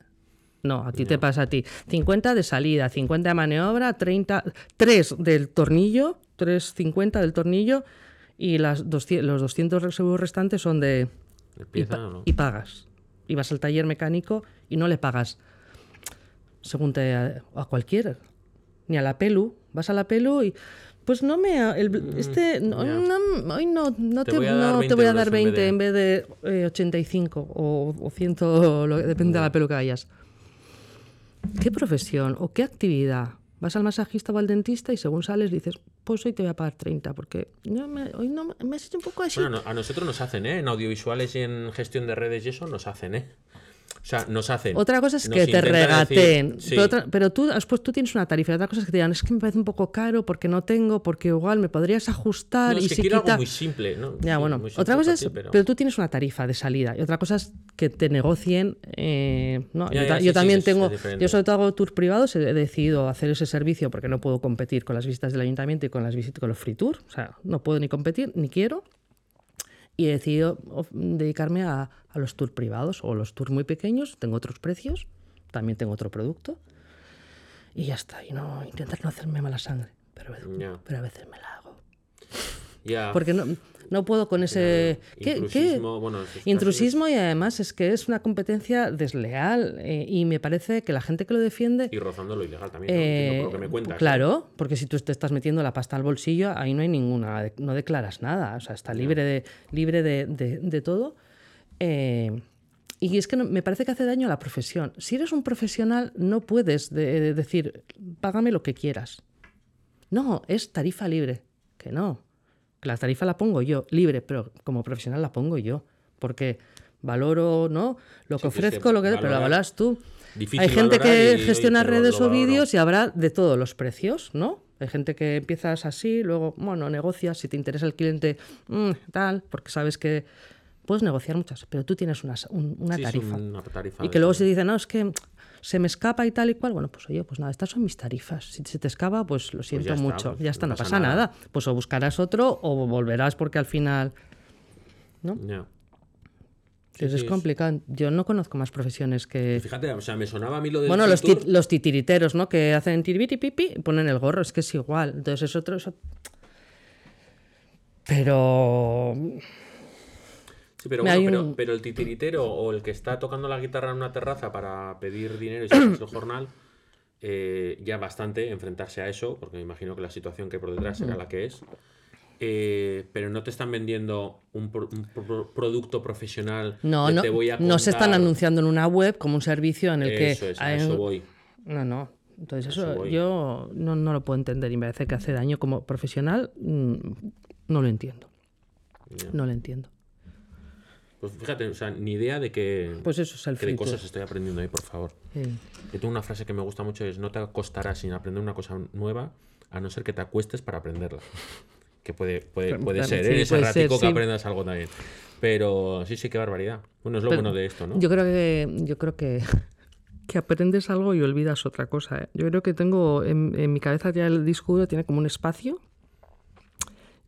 No, a ti no. Te pasa a ti. cincuenta de salida, cincuenta de maniobra, treinta, tres del tornillo, tres cincuenta del tornillo y las doscientos, los doscientos euros restantes son de... Pieza, y, ¿no? y pagas. Y vas al taller mecánico y no le pagas. Según te... A, a cualquiera. Ni a la pelu. Vas a la pelu y... Pues no me... El, este, no, yeah. no, hoy no, no te, te voy a dar no, veinte, voy a dar veinte en vez de, en vez de eh, ochenta y cinco o, o cien, o lo, depende yeah. de la pelu que vayas. ¿Qué profesión o qué actividad? Vas al masajista o al dentista y según sales dices, pues hoy te voy a pagar treinta, porque no me, hoy no me has hecho un poco así. Bueno, a nosotros nos hacen, ¿eh? En audiovisuales y en gestión de redes y eso nos hacen, ¿eh? O sea, nos hacen. Otra cosa es que te regateen. Decir, sí. Pero, otra, pero tú, pues, tú tienes una tarifa. Otra cosa es que te digan, es que me parece un poco caro porque no tengo, porque igual me podrías ajustar. No, es y que si quiero quita... algo muy simple, ¿no? Ya, sí, bueno. Simple otra cosa ti, es, pero... pero tú tienes una tarifa de salida. Y otra cosa es que te negocien. Eh, no, ya, yo, ya, yo sí, también sí, tengo, yo sobre todo hago tours privados, he decidido hacer ese servicio porque no puedo competir con las visitas del ayuntamiento y con las visitas con los free tours. O sea, no puedo ni competir, ni quiero. Y he decidido dedicarme a, a los tours privados o los tours muy pequeños. Tengo otros precios, también tengo otro producto. Y ya está. Y no intentar no hacerme mala sangre. Pero a veces, yeah. pero a veces me la hago. Yeah. Porque no, no puedo con ese... Yeah. ¿Qué, intrusismo, ¿qué? Bueno, intrusismo y además es que es una competencia desleal. Eh, y me parece que la gente que lo defiende... Y rozando lo ilegal también, ¿no? Eh, no creo que me cuentas. Claro, ¿sí? Porque si tú te estás metiendo la pasta al bolsillo, ahí no hay ninguna... No declaras nada. O sea, está libre de, libre de, de, de todo. Eh, y es que no, me parece que hace daño a la profesión. Si eres un profesional, no puedes de, de decir, págame lo que quieras. No, es tarifa libre. Que no. La tarifa la pongo yo, libre, pero como profesional la pongo yo, porque valoro, ¿no? Lo que sí, ofrezco, que lo que valora, pero la valoras tú. Hay gente que gestiona redes o vídeos y habrá de todos los precios, ¿no? Hay gente que empiezas así, luego, bueno, negocias, si te interesa el cliente, mmm, tal, porque sabes que puedes negociar muchas, pero tú tienes una, un, una, sí, tarifa. una tarifa. Y que luego se dice, no, es que se me escapa y tal y cual. Bueno, pues oye, pues nada, estas son mis tarifas. Si se te escapa, pues lo siento pues ya mucho. Está, pues, ya está, no pasa, pasa nada. nada. Pues o buscarás otro o volverás porque al final... ¿No? no. Entonces sí, es complicado. Yo no conozco más profesiones que... Fíjate, o sea, me sonaba a mí lo de... Bueno, los, ti los titiriteros, ¿no? Que hacen tiribitipipi y ponen el gorro. Es que es igual. Entonces es otro... Es otro... Pero... Sí, pero, bueno, pero, un... pero el titiritero o el que está tocando la guitarra en una terraza para pedir dinero y sacarse el jornal, eh, ya bastante enfrentarse a eso, porque me imagino que la situación que por detrás será la que es. Eh, pero no te están vendiendo un, pro, un pro, producto profesional. No, que no, te voy a contar... no se están anunciando en una web como un servicio en el eso que... Es, a eso voy. No, no. Entonces eso, eso yo no, no lo puedo entender y me parece que hace daño como profesional. No lo entiendo. Yeah. No lo entiendo. Pues fíjate, o sea, ni idea de que, pues eso es el que de cosas estoy aprendiendo ahí, por favor. Sí. Yo tengo una frase que me gusta mucho, es no te acostarás sin aprender una cosa nueva, a no ser que te acuestes para aprenderla. Que puede, puede, puede ser, sí, ¿eh? Ese puede ratico ser, que sí. aprendas algo también. Pero sí, sí, qué barbaridad. Bueno, es lo Pero, bueno de esto, ¿no? Yo creo que yo creo que, que aprendes algo y olvidas otra cosa, ¿eh? Yo creo que tengo, en, en mi cabeza ya el disco duro tiene como un espacio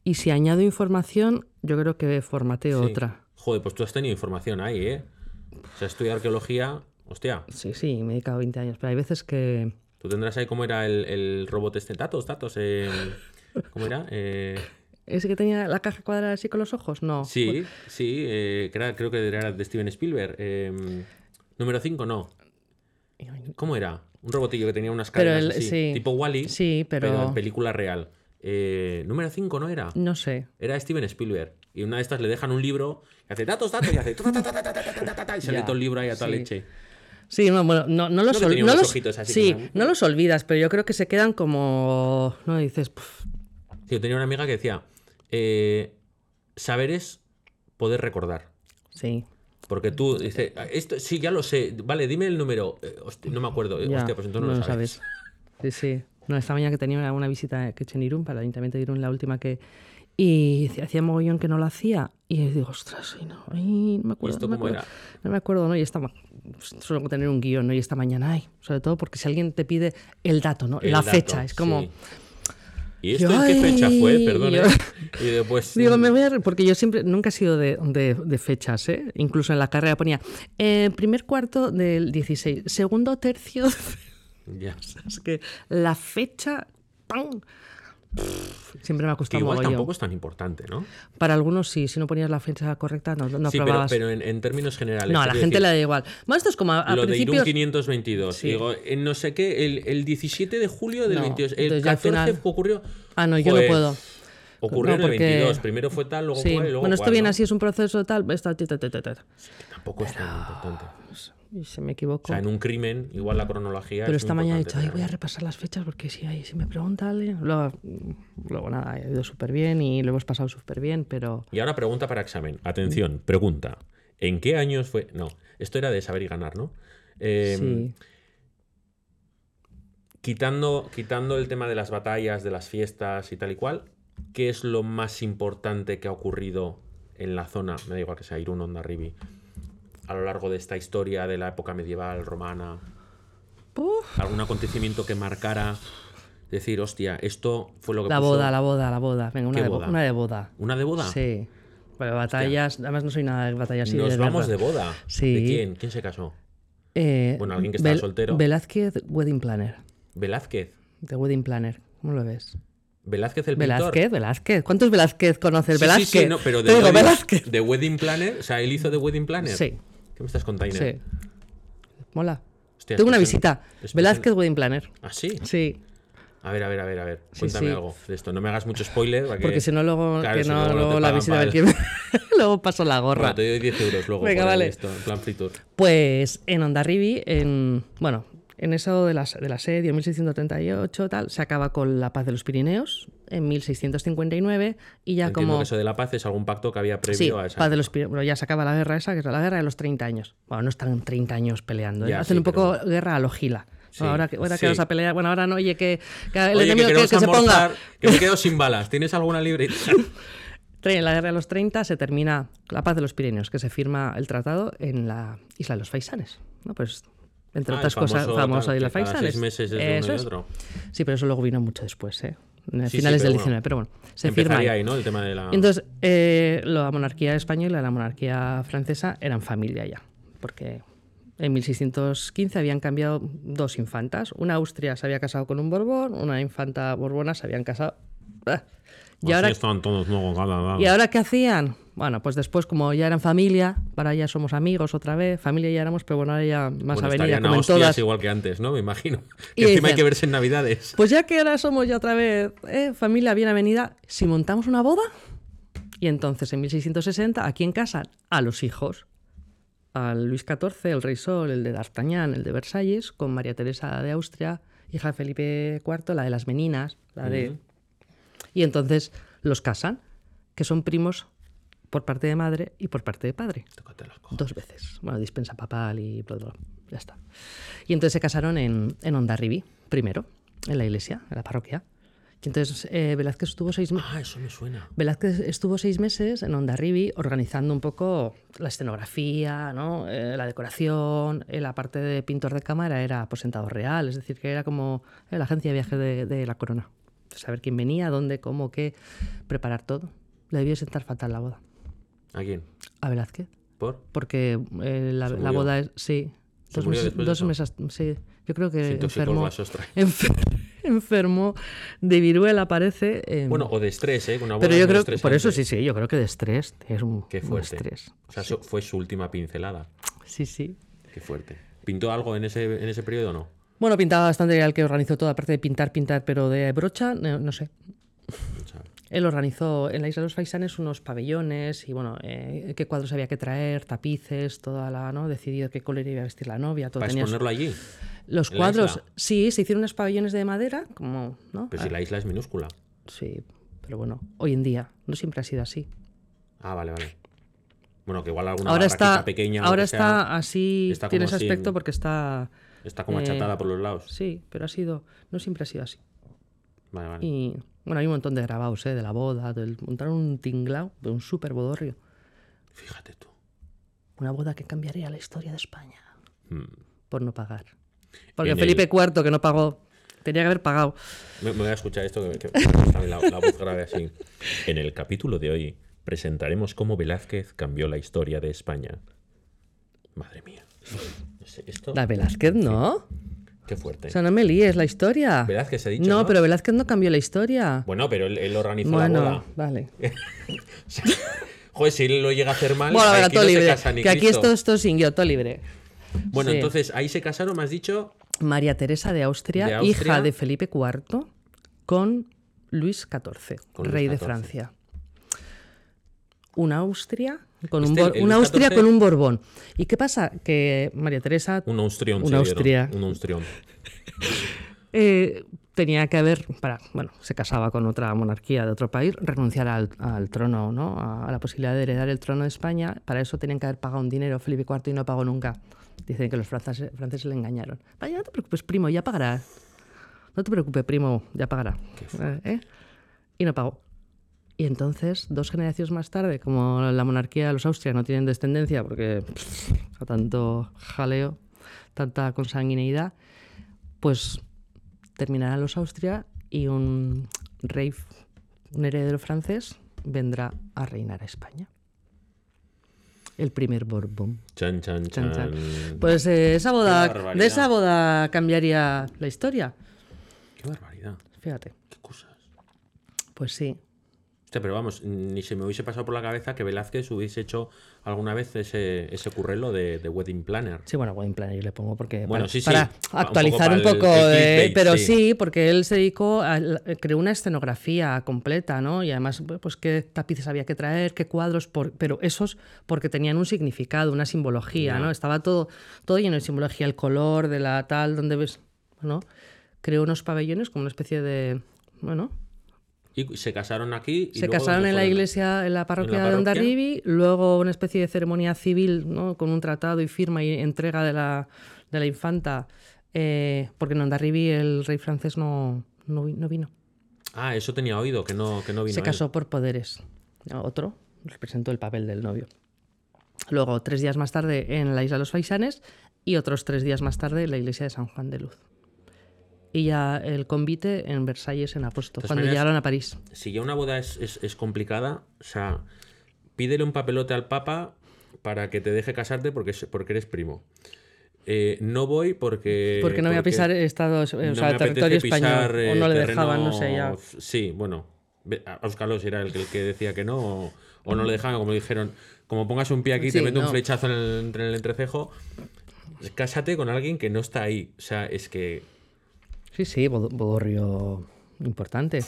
y si añado información, yo creo que formateo sí. otra. Joder, pues tú has tenido información ahí, ¿eh? O sea, estudiar arqueología, hostia. Sí, sí, me he dedicado veinte años, pero hay veces que... Tú tendrás ahí cómo era el, el robot este, datos, datos, eh... ¿cómo era? Eh... ¿Ese que tenía la caja cuadrada así con los ojos? No. Sí, sí, eh, que era, creo que era de Steven Spielberg. Eh, número cinco, no. ¿Cómo era? Un robotillo que tenía unas cadenas el, así, sí. tipo Wall-E, sí, pero... pero en película real. Eh, número cinco, ¿no era? No sé. Era Steven Spielberg. Y una de estas le dejan un libro y hace datos, datos, y hace... Y sale todo el libro ahí a toda leche. Sí, no, bueno, no, no los olvidas. Sí, no los olvidas, pero yo creo que se quedan como... No, dices... Sí, yo tenía una amiga que decía, eh, saber es poder recordar. Sí. Porque tú dices, esto, sí, ya lo sé, vale, dime el número. Eh, hostia, no me acuerdo, eh, hostia, pues entonces no, no lo sabes. sabes. Sí, sí. No, esta mañana que tenía una, una visita que he hecho en Irún, para el Ayuntamiento de Irún, la última que... Y hacía mogollón que no lo hacía. Y digo, ostras, y no, y no me acuerdo. ¿Esto no me cómo acuerdo, era? No me acuerdo, ¿no? Y esta ma... Solo tener un guión, ¿no? Y esta mañana, ay, sobre todo porque si alguien te pide el dato, ¿no? El la dato, fecha. Es como... Sí. ¿Y esto yo, en qué fecha fue? Perdón. Yo... ¿eh? Y después... Digo, me voy a... Porque yo siempre, nunca he sido de, de, de fechas, ¿eh? Incluso en la carrera ponía eh, primer cuarto del dieciséis, segundo tercio... Ya. Es que la fecha... ¡pam! Pff, siempre me ha costado. Que igual tampoco yo. Es tan importante, ¿no? Para algunos sí, si no ponías la fecha correcta no, no sí, aprobabas. Pero, pero en, en términos generales. No, a la gente decir, le da igual. Bueno, esto es como a, a lo principios... de Irún quinientos veintidós. Sí. Digo, en no sé qué, el, el diecisiete de julio del no, veintidós. El catorce final... ocurrió... Ah, no, yo pues, no puedo. Ocurrió no, porque... el veintidós. Primero fue tal, luego sí. fue, luego bueno, esto cual, viene ¿no? así, es un proceso tal... Esta, ta, ta, ta, ta. Sí, que tampoco pero... es tan importante. Y se me equivocó. O sea, en un crimen, igual la cronología. Pero es esta mañana he dicho, ay, voy a repasar las fechas porque si, ay, si me pregunta alguien. Luego, luego nada, ha ido súper bien y lo hemos pasado súper bien, pero. Y ahora pregunta para examen. Atención, pregunta. ¿En qué años fue? No, esto era de saber y ganar, ¿no? Eh, sí. Quitando, quitando el tema de las batallas, de las fiestas y tal y cual, ¿qué es lo más importante que ha ocurrido en la zona? Me da igual que sea Irún, Hondarribia. A lo largo de esta historia de la época medieval romana, Uf. algún acontecimiento que marcara decir, hostia, esto fue lo que la puso... boda, la boda, la boda, venga, una de boda? una de boda, una de boda, sí, bueno, batallas, hostia. Además no soy nada de batallas, sí, nos de vamos verdad. de boda, sí. ¿De quién? ¿Quién se casó? Eh, bueno, alguien que estaba Vel- soltero. Velázquez, wedding planner. Velázquez, de wedding planner, ¿cómo lo ves? Velázquez el pintor. Velázquez, Velázquez. ¿Cuántos Velázquez conoces? Sí, Velázquez. Sí, sí, no, pero de, digo, Velázquez. de wedding planner, o sea, él hizo de wedding planner. Sí. ¿Qué me estás contando? Sí. Mola. Hostia, tengo una son... visita. Es Velázquez, wedding planner. ¿Ah, sí? Sí. A ver, a ver, a ver, a ver. Cuéntame sí, sí. algo de esto. No me hagas mucho spoiler. Porque, porque si no, luego, claro, que no, luego, luego la visita del tiempo. Luego paso la gorra. Bueno, te doy diez euros luego. Venga, vale. Esto, en plan free tour. Pues en Hondarribia, en. Bueno. En eso de la, de la asedio, mil seiscientos treinta y ocho, tal, se acaba con la Paz de los Pirineos en mil seiscientos cincuenta y nueve y ya Entiendo como... que eso de la paz es algún pacto que había previo sí, a esa... Paz de los Pirineos. Bueno, ya se acaba la guerra esa, que es la guerra de los treinta años. Bueno, no están treinta años peleando, ¿eh? ya, Hacen sí, un poco pero... guerra a lo Gila. Sí, ahora que, ahora sí. que vamos a pelear... Bueno, ahora no, oye, que, que el oye, enemigo que, que, que se ponga... Que me quedo sin balas. ¿Tienes alguna libre? La guerra de los treinta se termina la Paz de los Pirineos, que se firma el tratado en la Isla de los Faisanes. No, pues... Entre ah, otras famoso, cosas, famosa de la Faisanes. Meses eh, eso es. Otro. Sí, pero eso luego vino mucho después, ¿eh? Sí, finales sí, del diecinueve, bueno, pero bueno, se firma ahí, ahí, ¿no? El tema de la... Entonces, eh, la monarquía española y la monarquía francesa eran familia ya, porque en mil seiscientos quince habían cambiado dos infantas. Una austria se había casado con un borbón, una infanta borbona se habían casado. Y Así ahora están todos luego, gala, gala. ¿Y ahora qué hacían? Bueno, pues después, como ya eran familia, para ya somos amigos otra vez, familia ya éramos, pero bueno, ahora ya más bueno, avenida, como en todas. Igual que antes, ¿no? Me imagino. Y encima dicen, hay que verse en Navidades. Pues ya que ahora somos ya otra vez eh, familia bien avenida, si montamos una boda, y entonces en mil seiscientos sesenta, ¿a quién casan? A los hijos. A Luis catorce, el rey Sol, el de D'Artagnan, el de Versalles, con María Teresa de Austria, hija de Felipe cuarto, la de las meninas, la de... Uh-huh. Y entonces los casan, que son primos... por parte de madre y por parte de padre. Dos veces. Bueno, dispensa papal y bla, bla, bla. Ya está. Y entonces se casaron en, en Hondarribia, primero, en la iglesia, en la parroquia. Y entonces eh, Velázquez estuvo seis meses... Ah, eso me suena. Velázquez estuvo seis meses en Hondarribia organizando un poco la escenografía, ¿no? Eh, la decoración, eh, la parte de pintor de cámara era aposentado real, es decir, que era como eh, la agencia de viaje de, de la corona. Saber quién venía, dónde, cómo, qué, preparar todo. Le debió sentar fatal la boda. ¿A quién? A Velázquez. ¿Por? Porque eh, la, la boda es... Sí. Dos, mes, dos meses... Sí. Yo creo que enfermó, enfer, enfermó de viruela, parece. Eh. Bueno, o de estrés, ¿eh? Una boda Pero yo creo que... Por eso sí, sí. Yo creo que de estrés. Es un, Qué fuerte. Un estrés. O sea, sí. fue su última pincelada. Sí, sí. Qué fuerte. ¿Pintó algo en ese, en ese periodo o no? Bueno, pintaba bastante el que organizó todo. Aparte de pintar, pintar, pero de brocha, no, no sé. Él organizó en la Isla de los Faisanes unos pabellones y, bueno, eh, qué cuadros había que traer, tapices, toda la, ¿no? Decidió qué color iba a vestir la novia. Todo. ¿Para tenías... exponerlo allí? Los cuadros, sí, se hicieron unos pabellones de madera, como, ¿no? Pero si la isla es minúscula. Sí, pero bueno, hoy en día no siempre ha sido así. Ah, vale, vale. Bueno, que igual alguna ahora está, pequeña... Ahora está sea, así, está tiene ese aspecto en... porque está... Está como eh, achatada por los lados. Sí, pero ha sido... No siempre ha sido así. Vale, vale. Y... Bueno, hay un montón de grabados, ¿eh? De la boda, del montaron un tinglao de un súper bodorrio. Fíjate tú. Una boda que cambiaría la historia de España. Hmm. Por no pagar. Porque en Felipe el... cuarto, que no pagó... Tenía que haber pagado. Me, me voy a escuchar esto, que, que la, la voz grave así. En el capítulo de hoy presentaremos cómo Velázquez cambió la historia de España. Madre mía. No sé, esto... La Velázquez, ¿no? Qué fuerte. O sea, no me líes la historia. Velázquez ha dicho. No, no, pero Velázquez no cambió la historia. Bueno, pero él, él organizó bueno, la boda. Vale. Joder, si él lo llega a hacer mal, bueno, aquí no libre. Se casa ni que Cristo. Aquí esto, esto sin yo, todo libre. Bueno, sí. Entonces, ahí se casaron, me has dicho... María Teresa de Austria, de Austria, hija de Felipe cuarto, con Luis catorce, con rey Luis catorce. De Francia. Una Austria con este, un, una Austria catorce... con un Borbón. ¿Y qué pasa? Que María Teresa... Un austrión. Una Austria. Un austrión. eh, tenía que haber... Para, bueno, se casaba con otra monarquía de otro país, renunciar al, al trono, ¿no? A, a la posibilidad de heredar el trono de España. Para eso tenían que haber pagado un dinero. Felipe cuarto y no pagó nunca. Dicen que los franceses, franceses le engañaron. Vaya, no te preocupes, primo, ya pagará. No te preocupes, primo, ya pagará. ¿Eh? Y no pagó. Y entonces, dos generaciones más tarde, como la monarquía de los Austrias no tienen descendencia porque pff, a tanto jaleo, tanta consanguineidad, pues terminarán los Austria y un rey, un heredero francés, vendrá a reinar a España. El primer Borbón. Chan, chan, chan. chan. Pues eh, esa boda, de esa boda cambiaría la historia. Qué barbaridad. Fíjate. Qué cosas. Pues sí. O sea, pero vamos, ni se me hubiese pasado por la cabeza que Velázquez hubiese hecho alguna vez ese, ese currelo de, de Wedding Planner. Sí, bueno, Wedding Planner yo le pongo porque bueno, para, sí, sí, para actualizar un poco, para un poco el, el clickbait, eh, pero sí. sí, porque él se dedicó, a, creó una escenografía completa, ¿no? Y además, pues qué tapices había que traer, qué cuadros, por, pero esos porque tenían un significado, una simbología, ¿no? ¿no? Estaba todo, todo lleno de simbología, el color de la tal, donde ves, ¿no? Creó unos pabellones como una especie de, bueno... Y se casaron aquí. Y se luego casaron en la iglesia, en la parroquia, ¿En la parroquia? de Hondarribia, luego una especie de ceremonia civil, ¿no? Con un tratado y firma y entrega de la, de la infanta, eh, porque en Hondarribia el rey francés no, no, no vino. Ah, eso tenía oído, que no, que no vino. Se casó él. Por poderes. Otro representó el papel del novio. Luego, tres días más tarde, en la Isla de los Faisanes y otros tres días más tarde en la iglesia de San Juan de Luz. Y ya el convite en Versalles en agosto, cuando maneras, llegaron a París. Si ya una boda es, es, es complicada, o sea, pídele un papelote al Papa para que te deje casarte porque, porque eres primo. Eh, no voy porque... Porque no voy porque a pisar Estados, eh, no o sea, territorio español. Eh, o no le terreno, dejaban, no sé, ya. Sí, bueno, Óscalos era el que, el que decía que no, o, o no le dejaban, como dijeron, como pongas un pie aquí y sí, te meto no. un flechazo en el, en el entrecejo, cásate con alguien que no está ahí. O sea, es que... Sí, sí, bodorrio importante.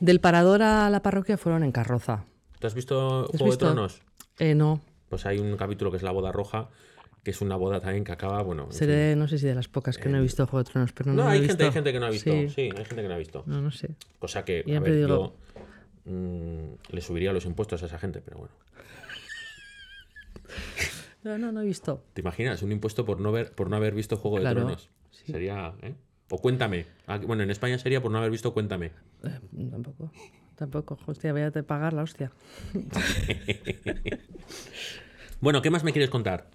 Del Parador a la parroquia fueron en carroza. ¿Tú has visto Juego de Tronos? Eh, no. Pues hay un capítulo que es la boda roja, que es una boda también que acaba, bueno... Seré, no sé si de las pocas que eh, no he visto Juego de Tronos, pero no, no hay, he gente, visto. hay gente que no ha visto. Sí. sí, hay gente que no ha visto. No, no sé. Cosa que, a ver, digo... yo mmm, le subiría los impuestos a esa gente, pero bueno. No, no, no he visto. ¿Te imaginas? Un impuesto por no, ver, por no haber visto Juego claro, de Tronos. Sí. Sería... ¿eh? O Cuéntame. Bueno, en España sería por no haber visto Cuéntame. Eh, tampoco. Tampoco. Hostia, voy a pagar la hostia. Bueno, ¿qué más me quieres contar?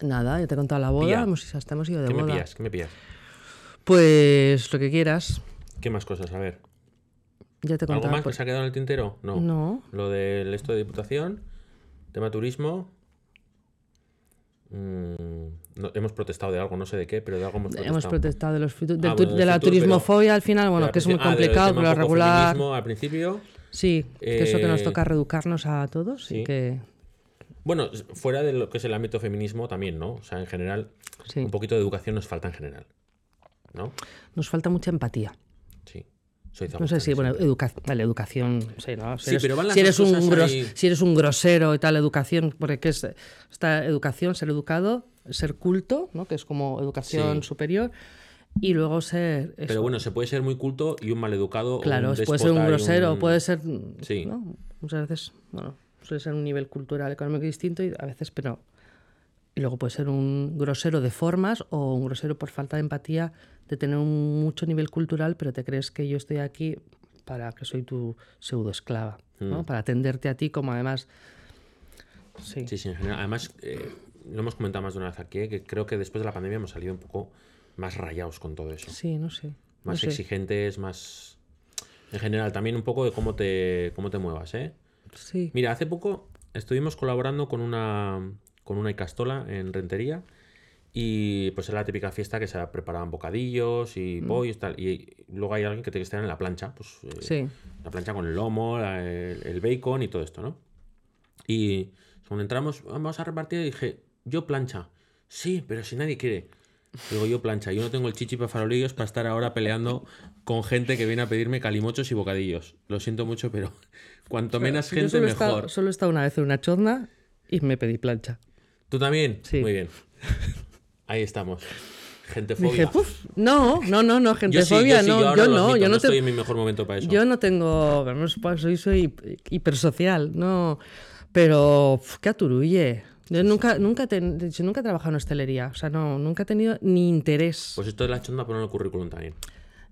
Nada, ya te he contado la boda. Hemos, hasta hemos ido de ¿Qué boda. Me pillas? ¿Qué me pillas? Pues lo que quieras. ¿Qué más cosas? A ver. Ya te he contado. ¿Algo más pues... que se ha quedado en el tintero? No. No. Lo del esto de diputación, tema turismo... No, hemos protestado de algo, no sé de qué, pero de algo hemos protestado. Hemos protestado de, los fitu- del ah, tu- bueno, de la futuro, turismofobia al final, bueno, que es muy ah, complicado, pero regular. Al principio. Sí, eh, que eso que nos toca reeducarnos a todos. Sí. Y que... Bueno, fuera de lo que es el ámbito feminismo también, ¿no? O sea, en general, sí. Un poquito de educación nos falta en general, ¿no? Nos falta mucha empatía. Sí. No sé si, bueno, educa- vale, educación, sí, ¿no? Si, sí, eres, pero van las si, eres un gros- ahí... si eres un grosero y tal, educación, porque es esta educación, ser educado, ser culto, ¿no? Que es como educación sí. superior, y luego ser... Eso. Pero bueno, se puede ser muy culto y un maleducado. Claro, o un puede ser un grosero, un... puede ser... Sí. ¿no? Muchas veces, bueno, suele ser un nivel cultural, económico distinto, y a veces, pero... Y luego puede ser un grosero de formas o un grosero por falta de empatía, de tener un mucho nivel cultural, pero te crees que yo estoy aquí para que soy tu pseudoesclava, ¿no? Mm. Para atenderte a ti como además... Sí, sí, sí en general. Además, eh, lo hemos comentado más de una vez aquí, que creo que después de la pandemia hemos salido un poco más rayados con todo eso. Sí, no sé. Más no sé. exigentes, más... En general, también un poco de cómo te, cómo te muevas, ¿eh? Sí. Mira, hace poco estuvimos colaborando con una, con una icastola en Rentería y pues era la típica fiesta que se preparaban bocadillos y pollos y tal. Y luego hay alguien que te estar en la plancha, pues eh, sí. la plancha con el lomo, la, el, el bacon y todo esto, ¿no? Y cuando entramos, vamos a repartir, y dije, yo plancha. Sí, pero si nadie quiere... Digo, yo plancha, yo no tengo el chichi para farolillos para estar ahora peleando con gente que viene a pedirme calimochos y bocadillos. Lo siento mucho, pero cuanto o sea, menos gente, solo mejor. Estado, solo he estado una vez en una chozna y me pedí plancha. ¿Tú también? Sí. Muy bien. Ahí estamos. Gentefobia. Dije, Puf, no, no, no, no, gentefobia, yo sí, yo sí, no. Yo, yo no, admito, yo no, no te... estoy en mi mejor momento para eso. Yo no tengo. Soy, soy hipersocial, no. Pero pf, qué aturulle. Yo nunca, nunca, ten, yo nunca he trabajado en hostelería, o sea, no, nunca he tenido ni interés. Pues esto de la chonda, poner el currículum también.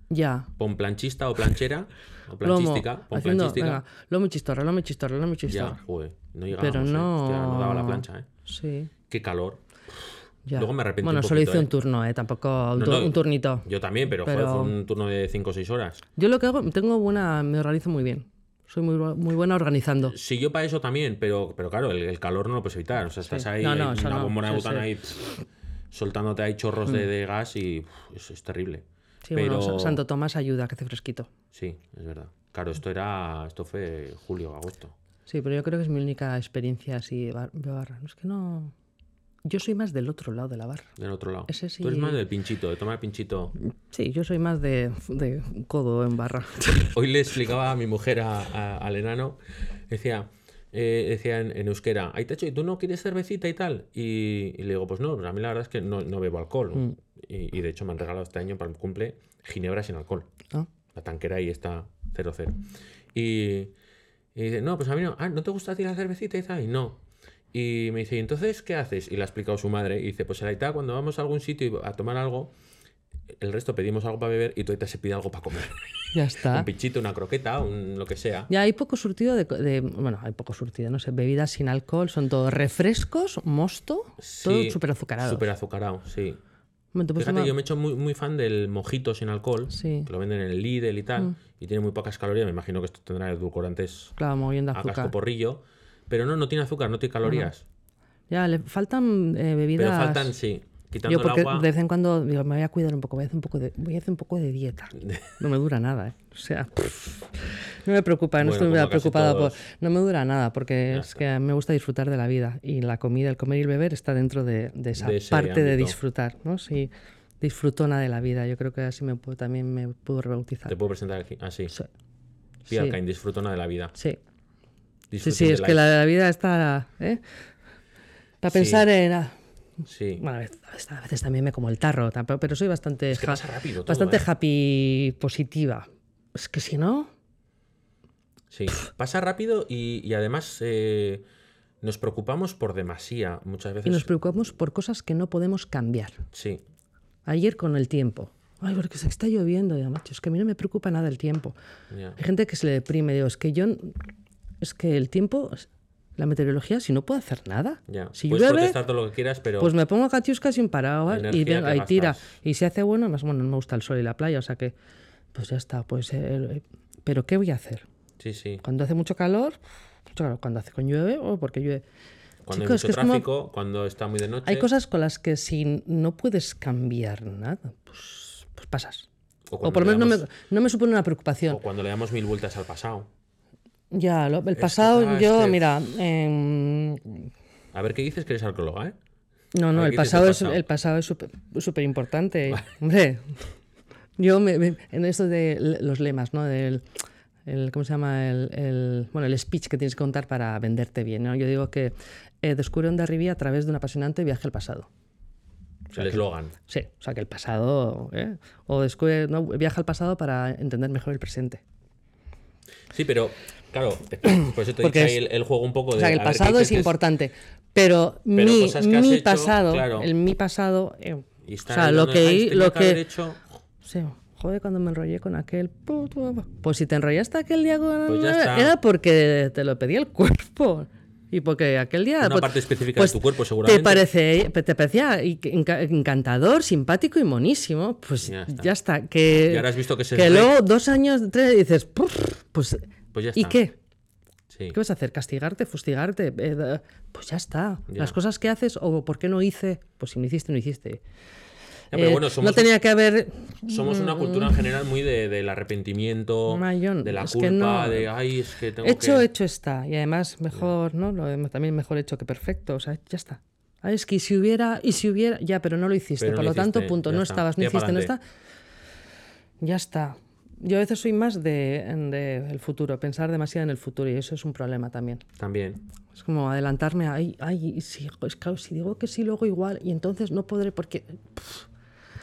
Ya. Pon planchista o planchera, o planchística, lomo, pon haciendo, planchística. Venga, lomo y chistorra, lomo y chistorra, lomo y chistorra. Ya, joder, no llegábamos, pero no... Eh. Hostia, no daba la plancha, ¿eh? Sí. Qué calor. Ya. Luego me arrepentí bueno, un poquito. Bueno, solo hice eh. un turno, ¿eh? Tampoco un, no, no, un turnito. Yo también, pero, pero... Joder, fue un turno de cinco o seis horas. Yo lo que hago, tengo buena, me organizo muy bien. Soy muy, muy buena organizando. Sí, yo para eso también, pero, pero claro, el, el calor no lo puedes evitar. O sea, estás sí. ahí, no, no, una bombona no, de butano sí, ahí, pff, soltándote ahí chorros mm. de, de gas y pff, eso es terrible. Sí, pero... bueno, Santo Tomás ayuda, que hace fresquito. Sí, es verdad. Claro, esto era esto fue julio, agosto. Sí, pero yo creo que es mi única experiencia así de bar, de barra. No, es que no... Yo soy más del otro lado de la barra. Del otro lado. Ese sí... Tú eres más del pinchito, de tomar pinchito. Sí, yo soy más de, de codo en barra. Hoy le explicaba a mi mujer, a, a, al enano, decía, eh, decía en, en euskera, Aitacho, ¿y tú no quieres cervecita y tal? Y, y le digo, pues no, pues a mí la verdad es que no, no bebo alcohol. Mm. Y, y de hecho me han regalado este año para el cumple ginebra sin alcohol. Ah. La tanquera ahí está cero cero. Y, y dice, no, pues a mí no. Ah, ¿no te gusta a ti la cervecita y tal? Y no. Y me dice, ¿y entonces qué haces? Y le ha explicado su madre. Y dice, pues a la Aita, cuando vamos a algún sitio a tomar algo, el resto pedimos algo para beber y tu Aita se pide algo para comer. Ya está. Un pinchito, una croqueta, un lo que sea. Ya hay poco surtido de... de bueno, hay poco surtido, no sé. Bebidas sin alcohol, son todos refrescos, mosto, sí, todo súper azucarado. súper azucarado, sí. Fíjate, tomar... yo me he hecho muy, muy fan del mojito sin alcohol, sí. que lo venden en el Lidl y tal, mm. y tiene muy pocas calorías. Me imagino que esto tendrá edulcorantes, claro, moviendo azúcar. A casco porrillo. Pero no, no tiene azúcar, no tiene calorías. No. Ya, le faltan eh, bebidas... Pero faltan, sí. Quitando Yo porque el agua... de vez en cuando digo, me voy a cuidar un poco, voy a hacer un poco de, voy a hacer un poco de dieta. No me dura nada, ¿eh? O sea, pff, no me preocupa, no bueno, estoy preocupada. Todos... Por, no me dura nada, porque ya es está. Que me gusta disfrutar de la vida. Y la comida, el comer y el beber está dentro de, de esa de parte ámbito. De disfrutar, ¿no? Sí, disfrutona de la vida. Yo creo que así me puedo, también me puedo rebautizar. ¿Te puedo presentar aquí? Así. Ah, sí. Pía Alkain, disfrutona de la vida. Sí. Sí, sí, es que la, la vida está... ¿eh? Para pensar sí. en... Ah, sí. Bueno, a veces, a veces también me como el tarro, pero soy bastante... Es que pasa rápido todo, bastante eh. happy, positiva. Es que si no... Sí, pff. Pasa rápido y, y además eh, nos preocupamos por demasía muchas veces. Y nos preocupamos por cosas que no podemos cambiar. Sí. Ayer con el tiempo. Ay, porque se está lloviendo. Ya, macho, es que a mí no me preocupa nada el tiempo. Yeah. Hay gente que se le deprime. Digo, es que yo... Es que el tiempo, la meteorología, si no puedo hacer nada. Ya. Si puedes llueve, protestar todo lo que quieras, pero... Pues me pongo catiusca sin paraguas y venga, ahí tira. Y si hace bueno, más bueno, no me gusta el sol y la playa, o sea que... Pues ya está, pues... Eh, ¿pero qué voy a hacer? Sí, sí. Cuando hace mucho calor, mucho calor. Cuando hace con llueve, o oh, porque llueve. Cuando Chicos, hay mucho tráfico, es como, cuando está muy de noche... Hay cosas con las que si no puedes cambiar nada, pues, pues pasas. O, o por lo menos damos, no, me, no me supone una preocupación. O cuando le damos mil vueltas al pasado. Ya, lo, el pasado, este, yo, este... mira... Eh... A ver, ¿qué dices que eres arqueóloga, eh? No, no, el pasado, es, pasado? el pasado es súper importante. Vale. Hombre, yo me, me, en esto de los lemas, ¿no? Del, el, ¿cómo se llama? El, el, bueno, el speech que tienes que contar para venderte bien, ¿no? Yo digo que eh, descubre Hondarribia a través de un apasionante viaje al pasado. O sea, el eslogan. Sí, o sea, que el pasado... ¿eh? O descubre, no, viaja al pasado para entender mejor el presente. Sí, pero... Claro, por eso te he dicho ahí el, el juego un poco de... O sea, el pasado es importante, pero, pero mi, mi hecho, pasado, claro. el mi pasado... Eh, y está o sea, lo que... Ahí, lo que, que hecho... Sí, joder, cuando me enrollé con aquel... Pues si te enrollaste aquel día con... Pues era porque te lo pedía el cuerpo. Y porque aquel día... Una pues, parte específica pues, de tu cuerpo, seguramente. Te, parece, te parecía encantador, simpático y monísimo. Pues ya está. Ya está que, y ahora has visto que se que luego dos años, tres, dices... Pues, pues ya está. ¿Y qué? Sí. ¿Qué vas a hacer? ¿Castigarte? ¿Fustigarte? Eh, pues ya está. Ya. Las cosas que haces o por qué no hice, pues si no hiciste, no hiciste. Ya, pero bueno, somos, no tenía que haber... Somos una cultura en general muy de, del arrepentimiento, Mayón, de la culpa, no, de... Ay, es que tengo hecho, que... hecho está. Y además, mejor, yeah. ¿no? También mejor hecho que perfecto. O sea, ya está. Ah, es que si hubiera... Y si hubiera... Ya, pero no lo hiciste. Pero Por no lo hiciste, tanto, punto. No está. estabas, no ya hiciste, no está. Ya está. Yo a veces soy más de, de el futuro, pensar demasiado en el futuro. Y eso es un problema también. También. Es como adelantarme a... Ay, ay si, es claro, si digo que sí, luego igual. Y entonces no podré porque... Pff,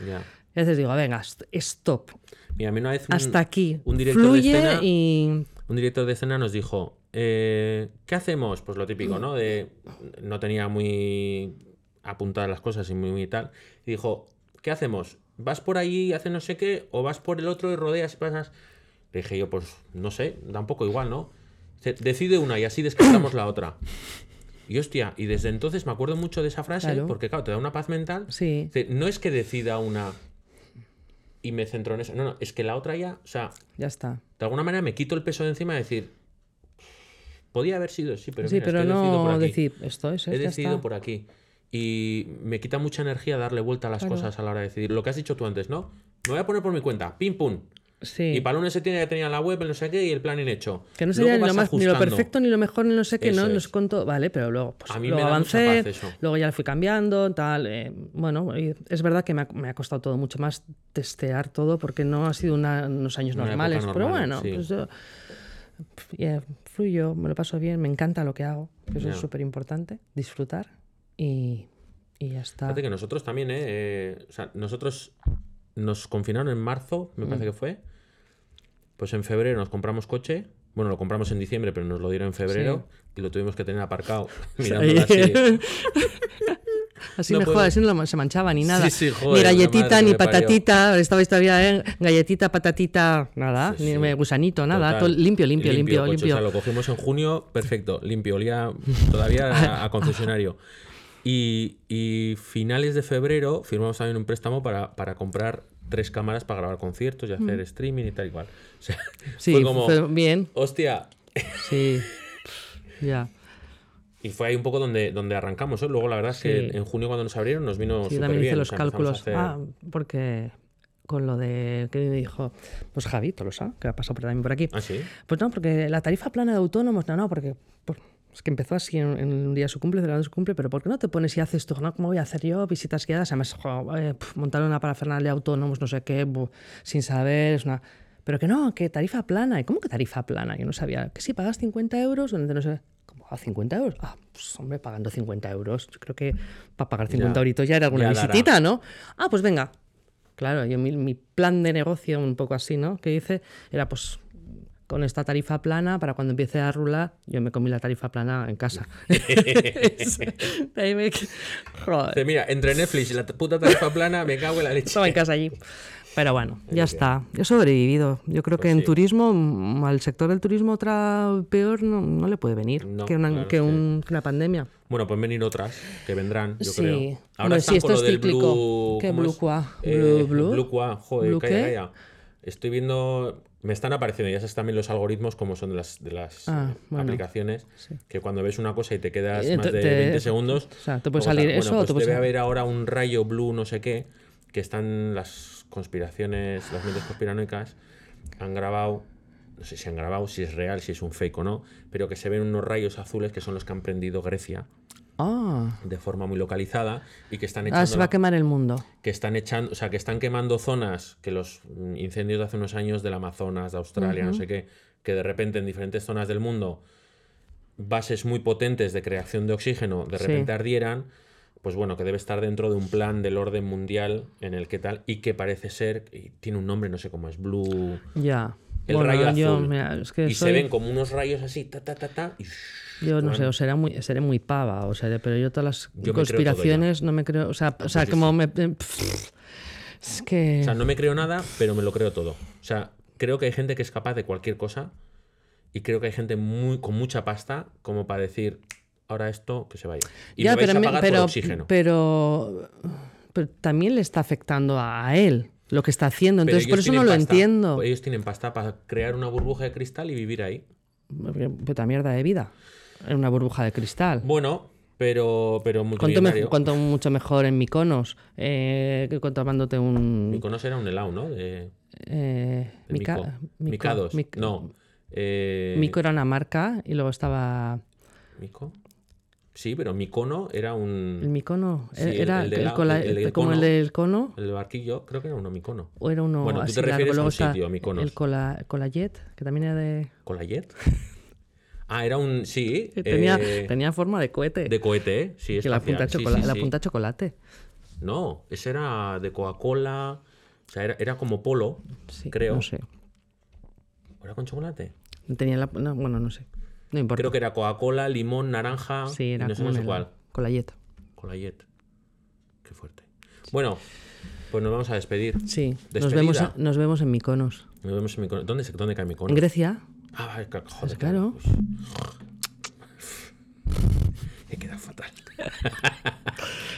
ya. Y a veces digo, venga, stop. Mira, a mí una vez un, hasta aquí. Un director, Fluye de escena, y... un director de escena nos dijo, eh, ¿qué hacemos? Pues lo típico, ¿no? De, no tenía muy apuntadas las cosas y muy, muy tal. Y dijo, ¿qué hacemos? ¿Vas por ahí y haces no sé qué? ¿O vas por el otro y rodeas y pasas? Le dije yo, pues no sé, tampoco igual, ¿no? Decide una y así descartamos la otra. Y hostia, y desde entonces me acuerdo mucho de esa frase, claro. porque claro, te da una paz mental. Sí. No es que decida una y me centro en eso. No, no, es que la otra ya, o sea... Ya está. De alguna manera me quito el peso de encima de decir, podía haber sido, sí, pero, sí, mira, pero es que no he decidido por aquí. Decir, esto es, es, he decidido está. por aquí. Y me quita mucha energía darle vuelta a las claro. cosas a la hora de decidir. Lo que has dicho tú antes, ¿no? Me voy a poner por mi cuenta, pim, pum. Sí. Y para lunes se tiene que tener la web, el no sé qué y el planning hecho. Que no sería ni lo, más, ni lo perfecto, ni lo mejor, ni no sé qué, eso no nos contó. Vale, pero luego, pues, a mí luego me avancé, paz, luego ya lo fui cambiando, tal. Eh, bueno, es verdad que me ha, me ha costado todo mucho más testear todo porque no ha sido una, unos años una normales. Normal, pero bueno, sí. pues yo yeah, fluyo, me lo paso bien, me encanta lo que hago, que eso yeah. es súper importante, disfrutar y, y ya está. Fíjate que nosotros también, ¿eh? eh o sea, nosotros. Nos confinaron en marzo, me parece mm. que fue. Pues en febrero nos compramos coche. Bueno, lo compramos en diciembre, pero nos lo dieron en febrero. Sí. Y lo tuvimos que tener aparcado mirando la serie. Así no me jodas, así no se manchaba ni nada. Sí, sí, joder, ni galletita, ni patatita. Estabais todavía en galletita, patatita, nada. Sí, sí. Ni gusanito, nada. Todo limpio, limpio, limpio. limpio, limpio. O sea, lo cogimos en junio, perfecto, limpio. Olía todavía a, a concesionario. Y, y finales de febrero firmamos también un préstamo para, para comprar tres cámaras para grabar conciertos y hacer mm. streaming y tal y cual. O sea, sí, fue como, fue bien. ¡Hostia! Sí, ya. Y fue ahí un poco donde, donde arrancamos, ¿eh? Luego la verdad sí. es que en junio cuando nos abrieron nos vino súper bien. Sí, también hice bien. los o sea, cálculos. Hacer... Ah, porque... con lo de que me dijo, pues Javi, tú lo sabes, que ha pasado por, también por aquí. ¿Ah, sí? Pues no, porque la tarifa plana de autónomos, no, no, porque... Por... Es que empezó así en, en un día de su cumple, de la de su cumple, pero ¿por qué no te pones y haces esto? ¿No? ¿Cómo voy a hacer yo visitas guiadas? Además, jo, eh, pf, montar una parafernalia autónomos, no sé qué, bo, sin saber, es una... Pero que no, que tarifa plana. ¿Y cómo que tarifa plana? Yo no sabía. Que si pagas cincuenta euros, donde no sé... ¿Cómo? ¿A cincuenta euros? Ah, pues hombre, pagando cincuenta euros. Yo creo que para pagar cincuenta euritos ya era alguna ya visitita, dará. ¿no? Ah, pues venga. Claro, yo mi, mi plan de negocio, un poco así, ¿no? Que hice, era pues... con esta tarifa plana, para cuando empiece a rular, yo me comí la tarifa plana en casa. me... Joder. Mira, entre Netflix y la puta tarifa plana, me cago en la leche. Estaba en casa allí. Pero bueno, ya está. Yo he sobrevivido. Yo creo pues que en sí. turismo, al sector del turismo, otra peor no, no le puede venir no, que, una, claro, que, un, sí. que una pandemia. Bueno, pueden venir otras que vendrán, yo sí. creo. Ahora están sí, esto con es lo cíclico. Blue... ¿Qué Blue Qua? Eh, Blue Blue Qua, joder, Blue calla, calla. Estoy viendo... Me están apareciendo, ya sabes también los algoritmos como son de las, de las ah, bueno, aplicaciones, sí. que cuando ves una cosa y te quedas eh, más de te, veinte segundos... O sea, te puede salir bueno, eso pues o te puede salir... haber ahora un rayo blue no sé qué, que están las conspiraciones, las mentes conspiranoicas, han grabado, no sé si han grabado, si es real, si es un fake o no, pero que se ven unos rayos azules que son los que han prendido Grecia. Oh. De forma muy localizada y que están echando... Ah, se va a quemar el mundo. Que están echando, o sea, que están quemando zonas que los incendios de hace unos años del Amazonas, de Australia, uh-huh. no sé qué, que de repente en diferentes zonas del mundo bases muy potentes de creación de oxígeno de repente sí. ardieran, pues bueno, que debe estar dentro de un plan del orden mundial en el que tal, y que parece ser, y tiene un nombre, no sé cómo es, Blue... Ya... Yeah. El bueno, rayo azul. Yo, mira, es que y soy... se ven como unos rayos así, ta, ta, ta, ta. Y... Yo no bueno. sé, o será muy, seré muy pava, o seré, pero yo todas las yo conspiraciones no me creo. O sea, o sea como me. Pff, es que. O sea, no me creo nada, pero me lo creo todo. O sea, creo que hay gente que es capaz de cualquier cosa y creo que hay gente muy con mucha pasta como para decir, ahora esto que se vaya. Y ya, me vais pero, a pagar pero, por oxígeno. Pero, pero también le está afectando a él lo que está haciendo. Entonces, por eso no pasta. Lo entiendo. Ellos tienen pasta para crear una burbuja de cristal y vivir ahí. Puta mierda de vida. En una burbuja de cristal. Bueno, pero, pero multimillonario. Cuanto me, mucho mejor en Mykonos eh, que tomándote un... Mykonos era un helado, ¿no? De, eh, de Mica, Mico, Micados. Mico, no. Eh, Mico era una marca y luego estaba... ¿Mico? Sí, pero Mykono era un... ¿El Mykono? Sí, era el, el, el, cola, el, el, el como cono, el del cono. El barquillo, creo que era uno Mykono. O era uno bueno, así, tú te refieres largo, a un sitio, Mykonos. El cola, Colayet, que también era de... ¿Colayet? Ah, era un... Sí. Tenía, eh, tenía forma de cohete. De cohete, sí. Que la punta, sí, sí, sí. la punta de chocolate. No, ese era de Coca-Cola. O sea, era, era como polo, sí, creo. No sé. ¿Era con chocolate? Tenía la... No, bueno, no sé. No importa. Creo que era Coca-Cola, limón, naranja... Sí, era no sé, no sé cuál. Colayet. Colayet. Qué fuerte. Sí. Bueno, pues nos vamos a despedir. Sí. Nos vemos, a, nos vemos en Mykonos. Nos vemos en Mykonos. ¿Dónde, dónde cae Mykonos? En Grecia. Ah, vale, joder. Pues claro. He quedado fatal.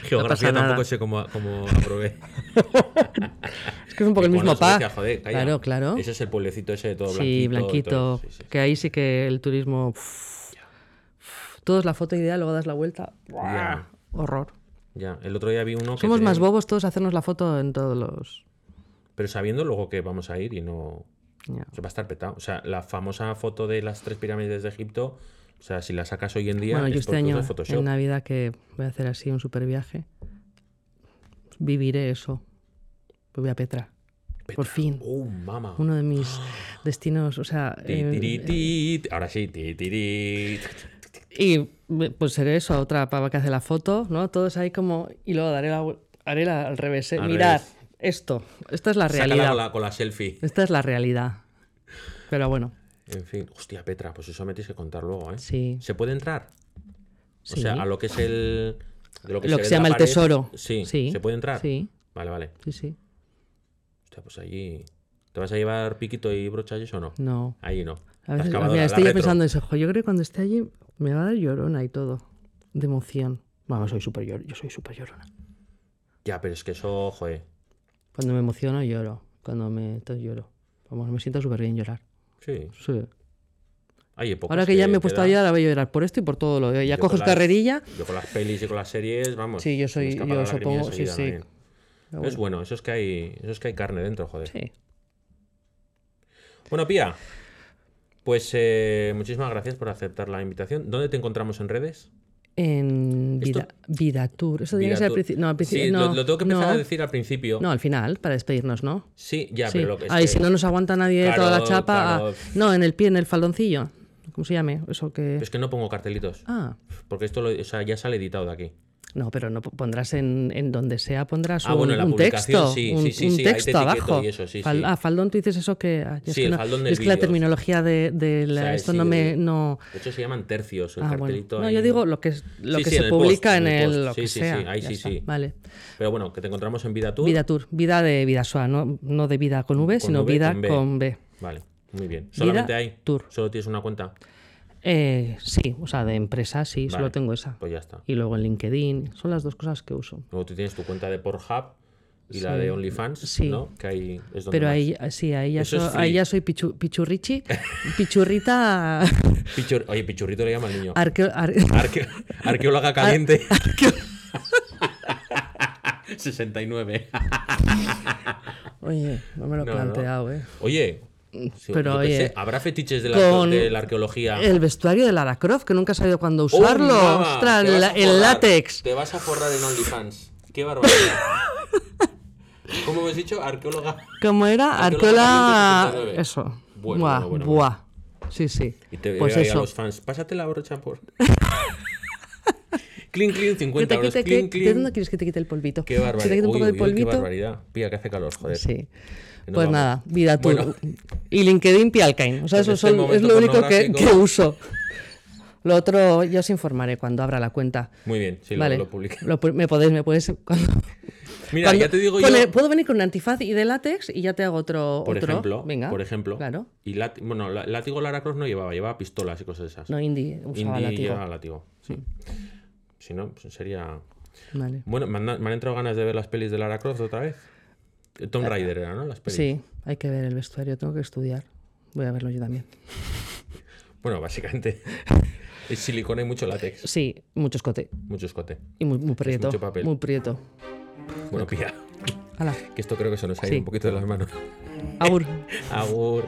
Geografía no tampoco sé cómo, cómo aprobé. Es que es un poco el mismo pack. Claro, claro. Ese es el pueblecito ese de todo blanquito. Sí, blanquito. Todo. Sí, sí, que sí. Ahí sí que el turismo... Uff, todo es la foto ideal, luego das la vuelta. Ya. Horror. Ya, el otro día vi uno que... Somos tenía... más bobos todos a hacernos la foto en todos los... Pero sabiendo luego que vamos a ir y no... Yeah. O sea, va a estar petado. O sea, la famosa foto de las tres pirámides de Egipto, o sea, si la sacas hoy en día... Bueno, yo este año, en Navidad, que voy a hacer así un super viaje, viviré eso. Voy a Petra. Petra. Por fin. ¡Oh, mamá! Uno de mis oh. destinos, o sea... Eh, Ahora sí. Y pues seré eso, a otra pava que hace la foto, ¿no? Todos ahí como... Y luego daré la, haré la al revés, ¿eh? Al Mirad. Revés. Esto, esta es la realidad. Sácala con la, con la selfie. Esta es la realidad. Pero bueno. En fin, hostia, Petra, pues eso me tienes que contar luego, ¿eh? Sí. ¿Se puede entrar? Sí. O sea, a lo que es el... De lo que, lo se, que se llama el pared, tesoro. Sí. sí. ¿Se puede entrar? Sí. Vale, vale. Sí, sí. Hostia, pues allí... ¿Te vas a llevar piquito y brochas o no? No. Allí no. A veces, mira, la, estoy la pensando en eso. Yo creo que cuando esté allí me va a dar llorona y todo. De emoción. Vamos, soy súper llor... yo soy súper llorona. Ya, pero es que eso, joder... Cuando me emociono lloro, cuando me entonces, lloro. Vamos, me siento súper bien llorar. Sí. Sí. Hay épocas. Ahora que, que ya me he puesto da... a llorar, voy a llorar por esto y por todo lo. Ya yo coges carrerilla. Yo con las pelis y con las series, vamos. Sí, yo soy, yo supongo, sí, sí. Bueno. Es bueno, eso es que hay, eso es que hay carne dentro, joder. Sí. Bueno, Pía, pues eh, muchísimas gracias por aceptar la invitación. ¿Dónde te encontramos en redes? En Vida, Vida Tour. Eso tiene que ser al principio. No, al principio. Sí, no, lo, lo tengo que empezar no. a decir al principio. No, al final, para despedirnos, ¿no? Sí, ya, sí. pero lo que es. Ay, que... si no nos aguanta nadie claro, toda la chapa. Claro. A... No, en el pie, en el faldoncillo. ¿Cómo se llame? Eso que... Es que no pongo cartelitos. Ah. Porque esto lo, o sea, ya sale editado de aquí. No, pero no pondrás en, en donde sea, pondrás ah, un, bueno, la un texto. Sí, un, sí, sí, un sí, texto abajo. Y eso, sí, Fal, sí. Ah, faldón, tú dices eso que. Ah, sí, es el que faldón no, del es que la terminología de, de la, o sea, esto sí, no me. No... De hecho, se llaman tercios, el ah, cartelito. Bueno. No, yo digo lo que, lo sí, que sí, se en publica post, en el. En el sí, sí, sea, sí, ahí sí, está. Sí. Vale. Pero bueno, que te encontramos en Vida Tour. Vida Tour, vida de vida suave, no, no de vida con V, con sino v, vida con B. con B. Vale, muy bien. Solamente hay. Tour. Solo tienes una cuenta. Eh, sí, o sea, de empresa sí, vale, solo tengo esa. Pues ya está. Y luego en LinkedIn, son las dos cosas que uso. Luego tú tienes tu cuenta de Pornhub y sí, la de OnlyFans, sí, ¿no? Que ahí es donde. Pero más. ahí, sí, ahí ya, so, ahí ya soy pichu, pichurrichi, pichurrita. Pichur, oye, pichurrito le llama al niño. Arqueo, ar... Arque, arqueóloga caliente. Ar, arqueo... sesenta y nueve. Oye, no me lo he no, planteado, no. ¿eh? Oye. Sí, pero oye, pensé, habrá fetiches de la, de la arqueología. El vestuario de Lara Croft, que nunca he sabido cuándo usarlo. ¡Oh, ostras, el, forrar, el látex. Te vas a forrar en OnlyFans. Qué barbaridad. ¿Cómo me has dicho? Arqueóloga. ¿Cómo era? Arqueóloga. Eso. Bueno, buah, bueno, bueno, buah. Bueno. Sí, sí. Y te pues veo eso. Ahí a los fans. Pásate la brocha por. Clean, clean, cincuenta euros. Quite, clean, clean. ¿De dónde quieres que te quite el polvito? Qué barbaridad. Uy, uy, polvito. Qué barbaridad. Pía, que hace calor, joder. Sí. No pues vamos. Nada, Vida Tour. Bueno. Y LinkedIn, Pía Alkain. O sea, eso este son, es lo único que, que uso. Lo otro, yo os informaré cuando abra la cuenta. Muy bien, sí, vale. lo, lo publico. Lo, me podéis, me podéis. Cuando... Mira, cuando, ya te digo yo... El, puedo venir con un antifaz y de látex y ya te hago otro... Por otro, ejemplo, venga, por ejemplo. Claro. Y lati- bueno, látigo Lara Croft no llevaba, llevaba pistolas y cosas esas. No, Indy usaba Indy látigo. llevaba látigo, sí. Mm. Si no, pues sería... Vale. Bueno, me han, me han entrado ganas de ver las pelis de Lara Croft otra vez. Tomb Raider era, ¿no? Las pelis. Sí, hay que ver el vestuario, tengo que estudiar. Voy a verlo yo también. Bueno, básicamente... Es silicona y mucho látex. Sí, mucho escote. Mucho escote. Y muy, muy prieto. Es mucho papel. Muy prieto. Bueno, Pía. Hala. Que esto creo que se nos ha ido sí. un poquito de las manos. Agur. Agur.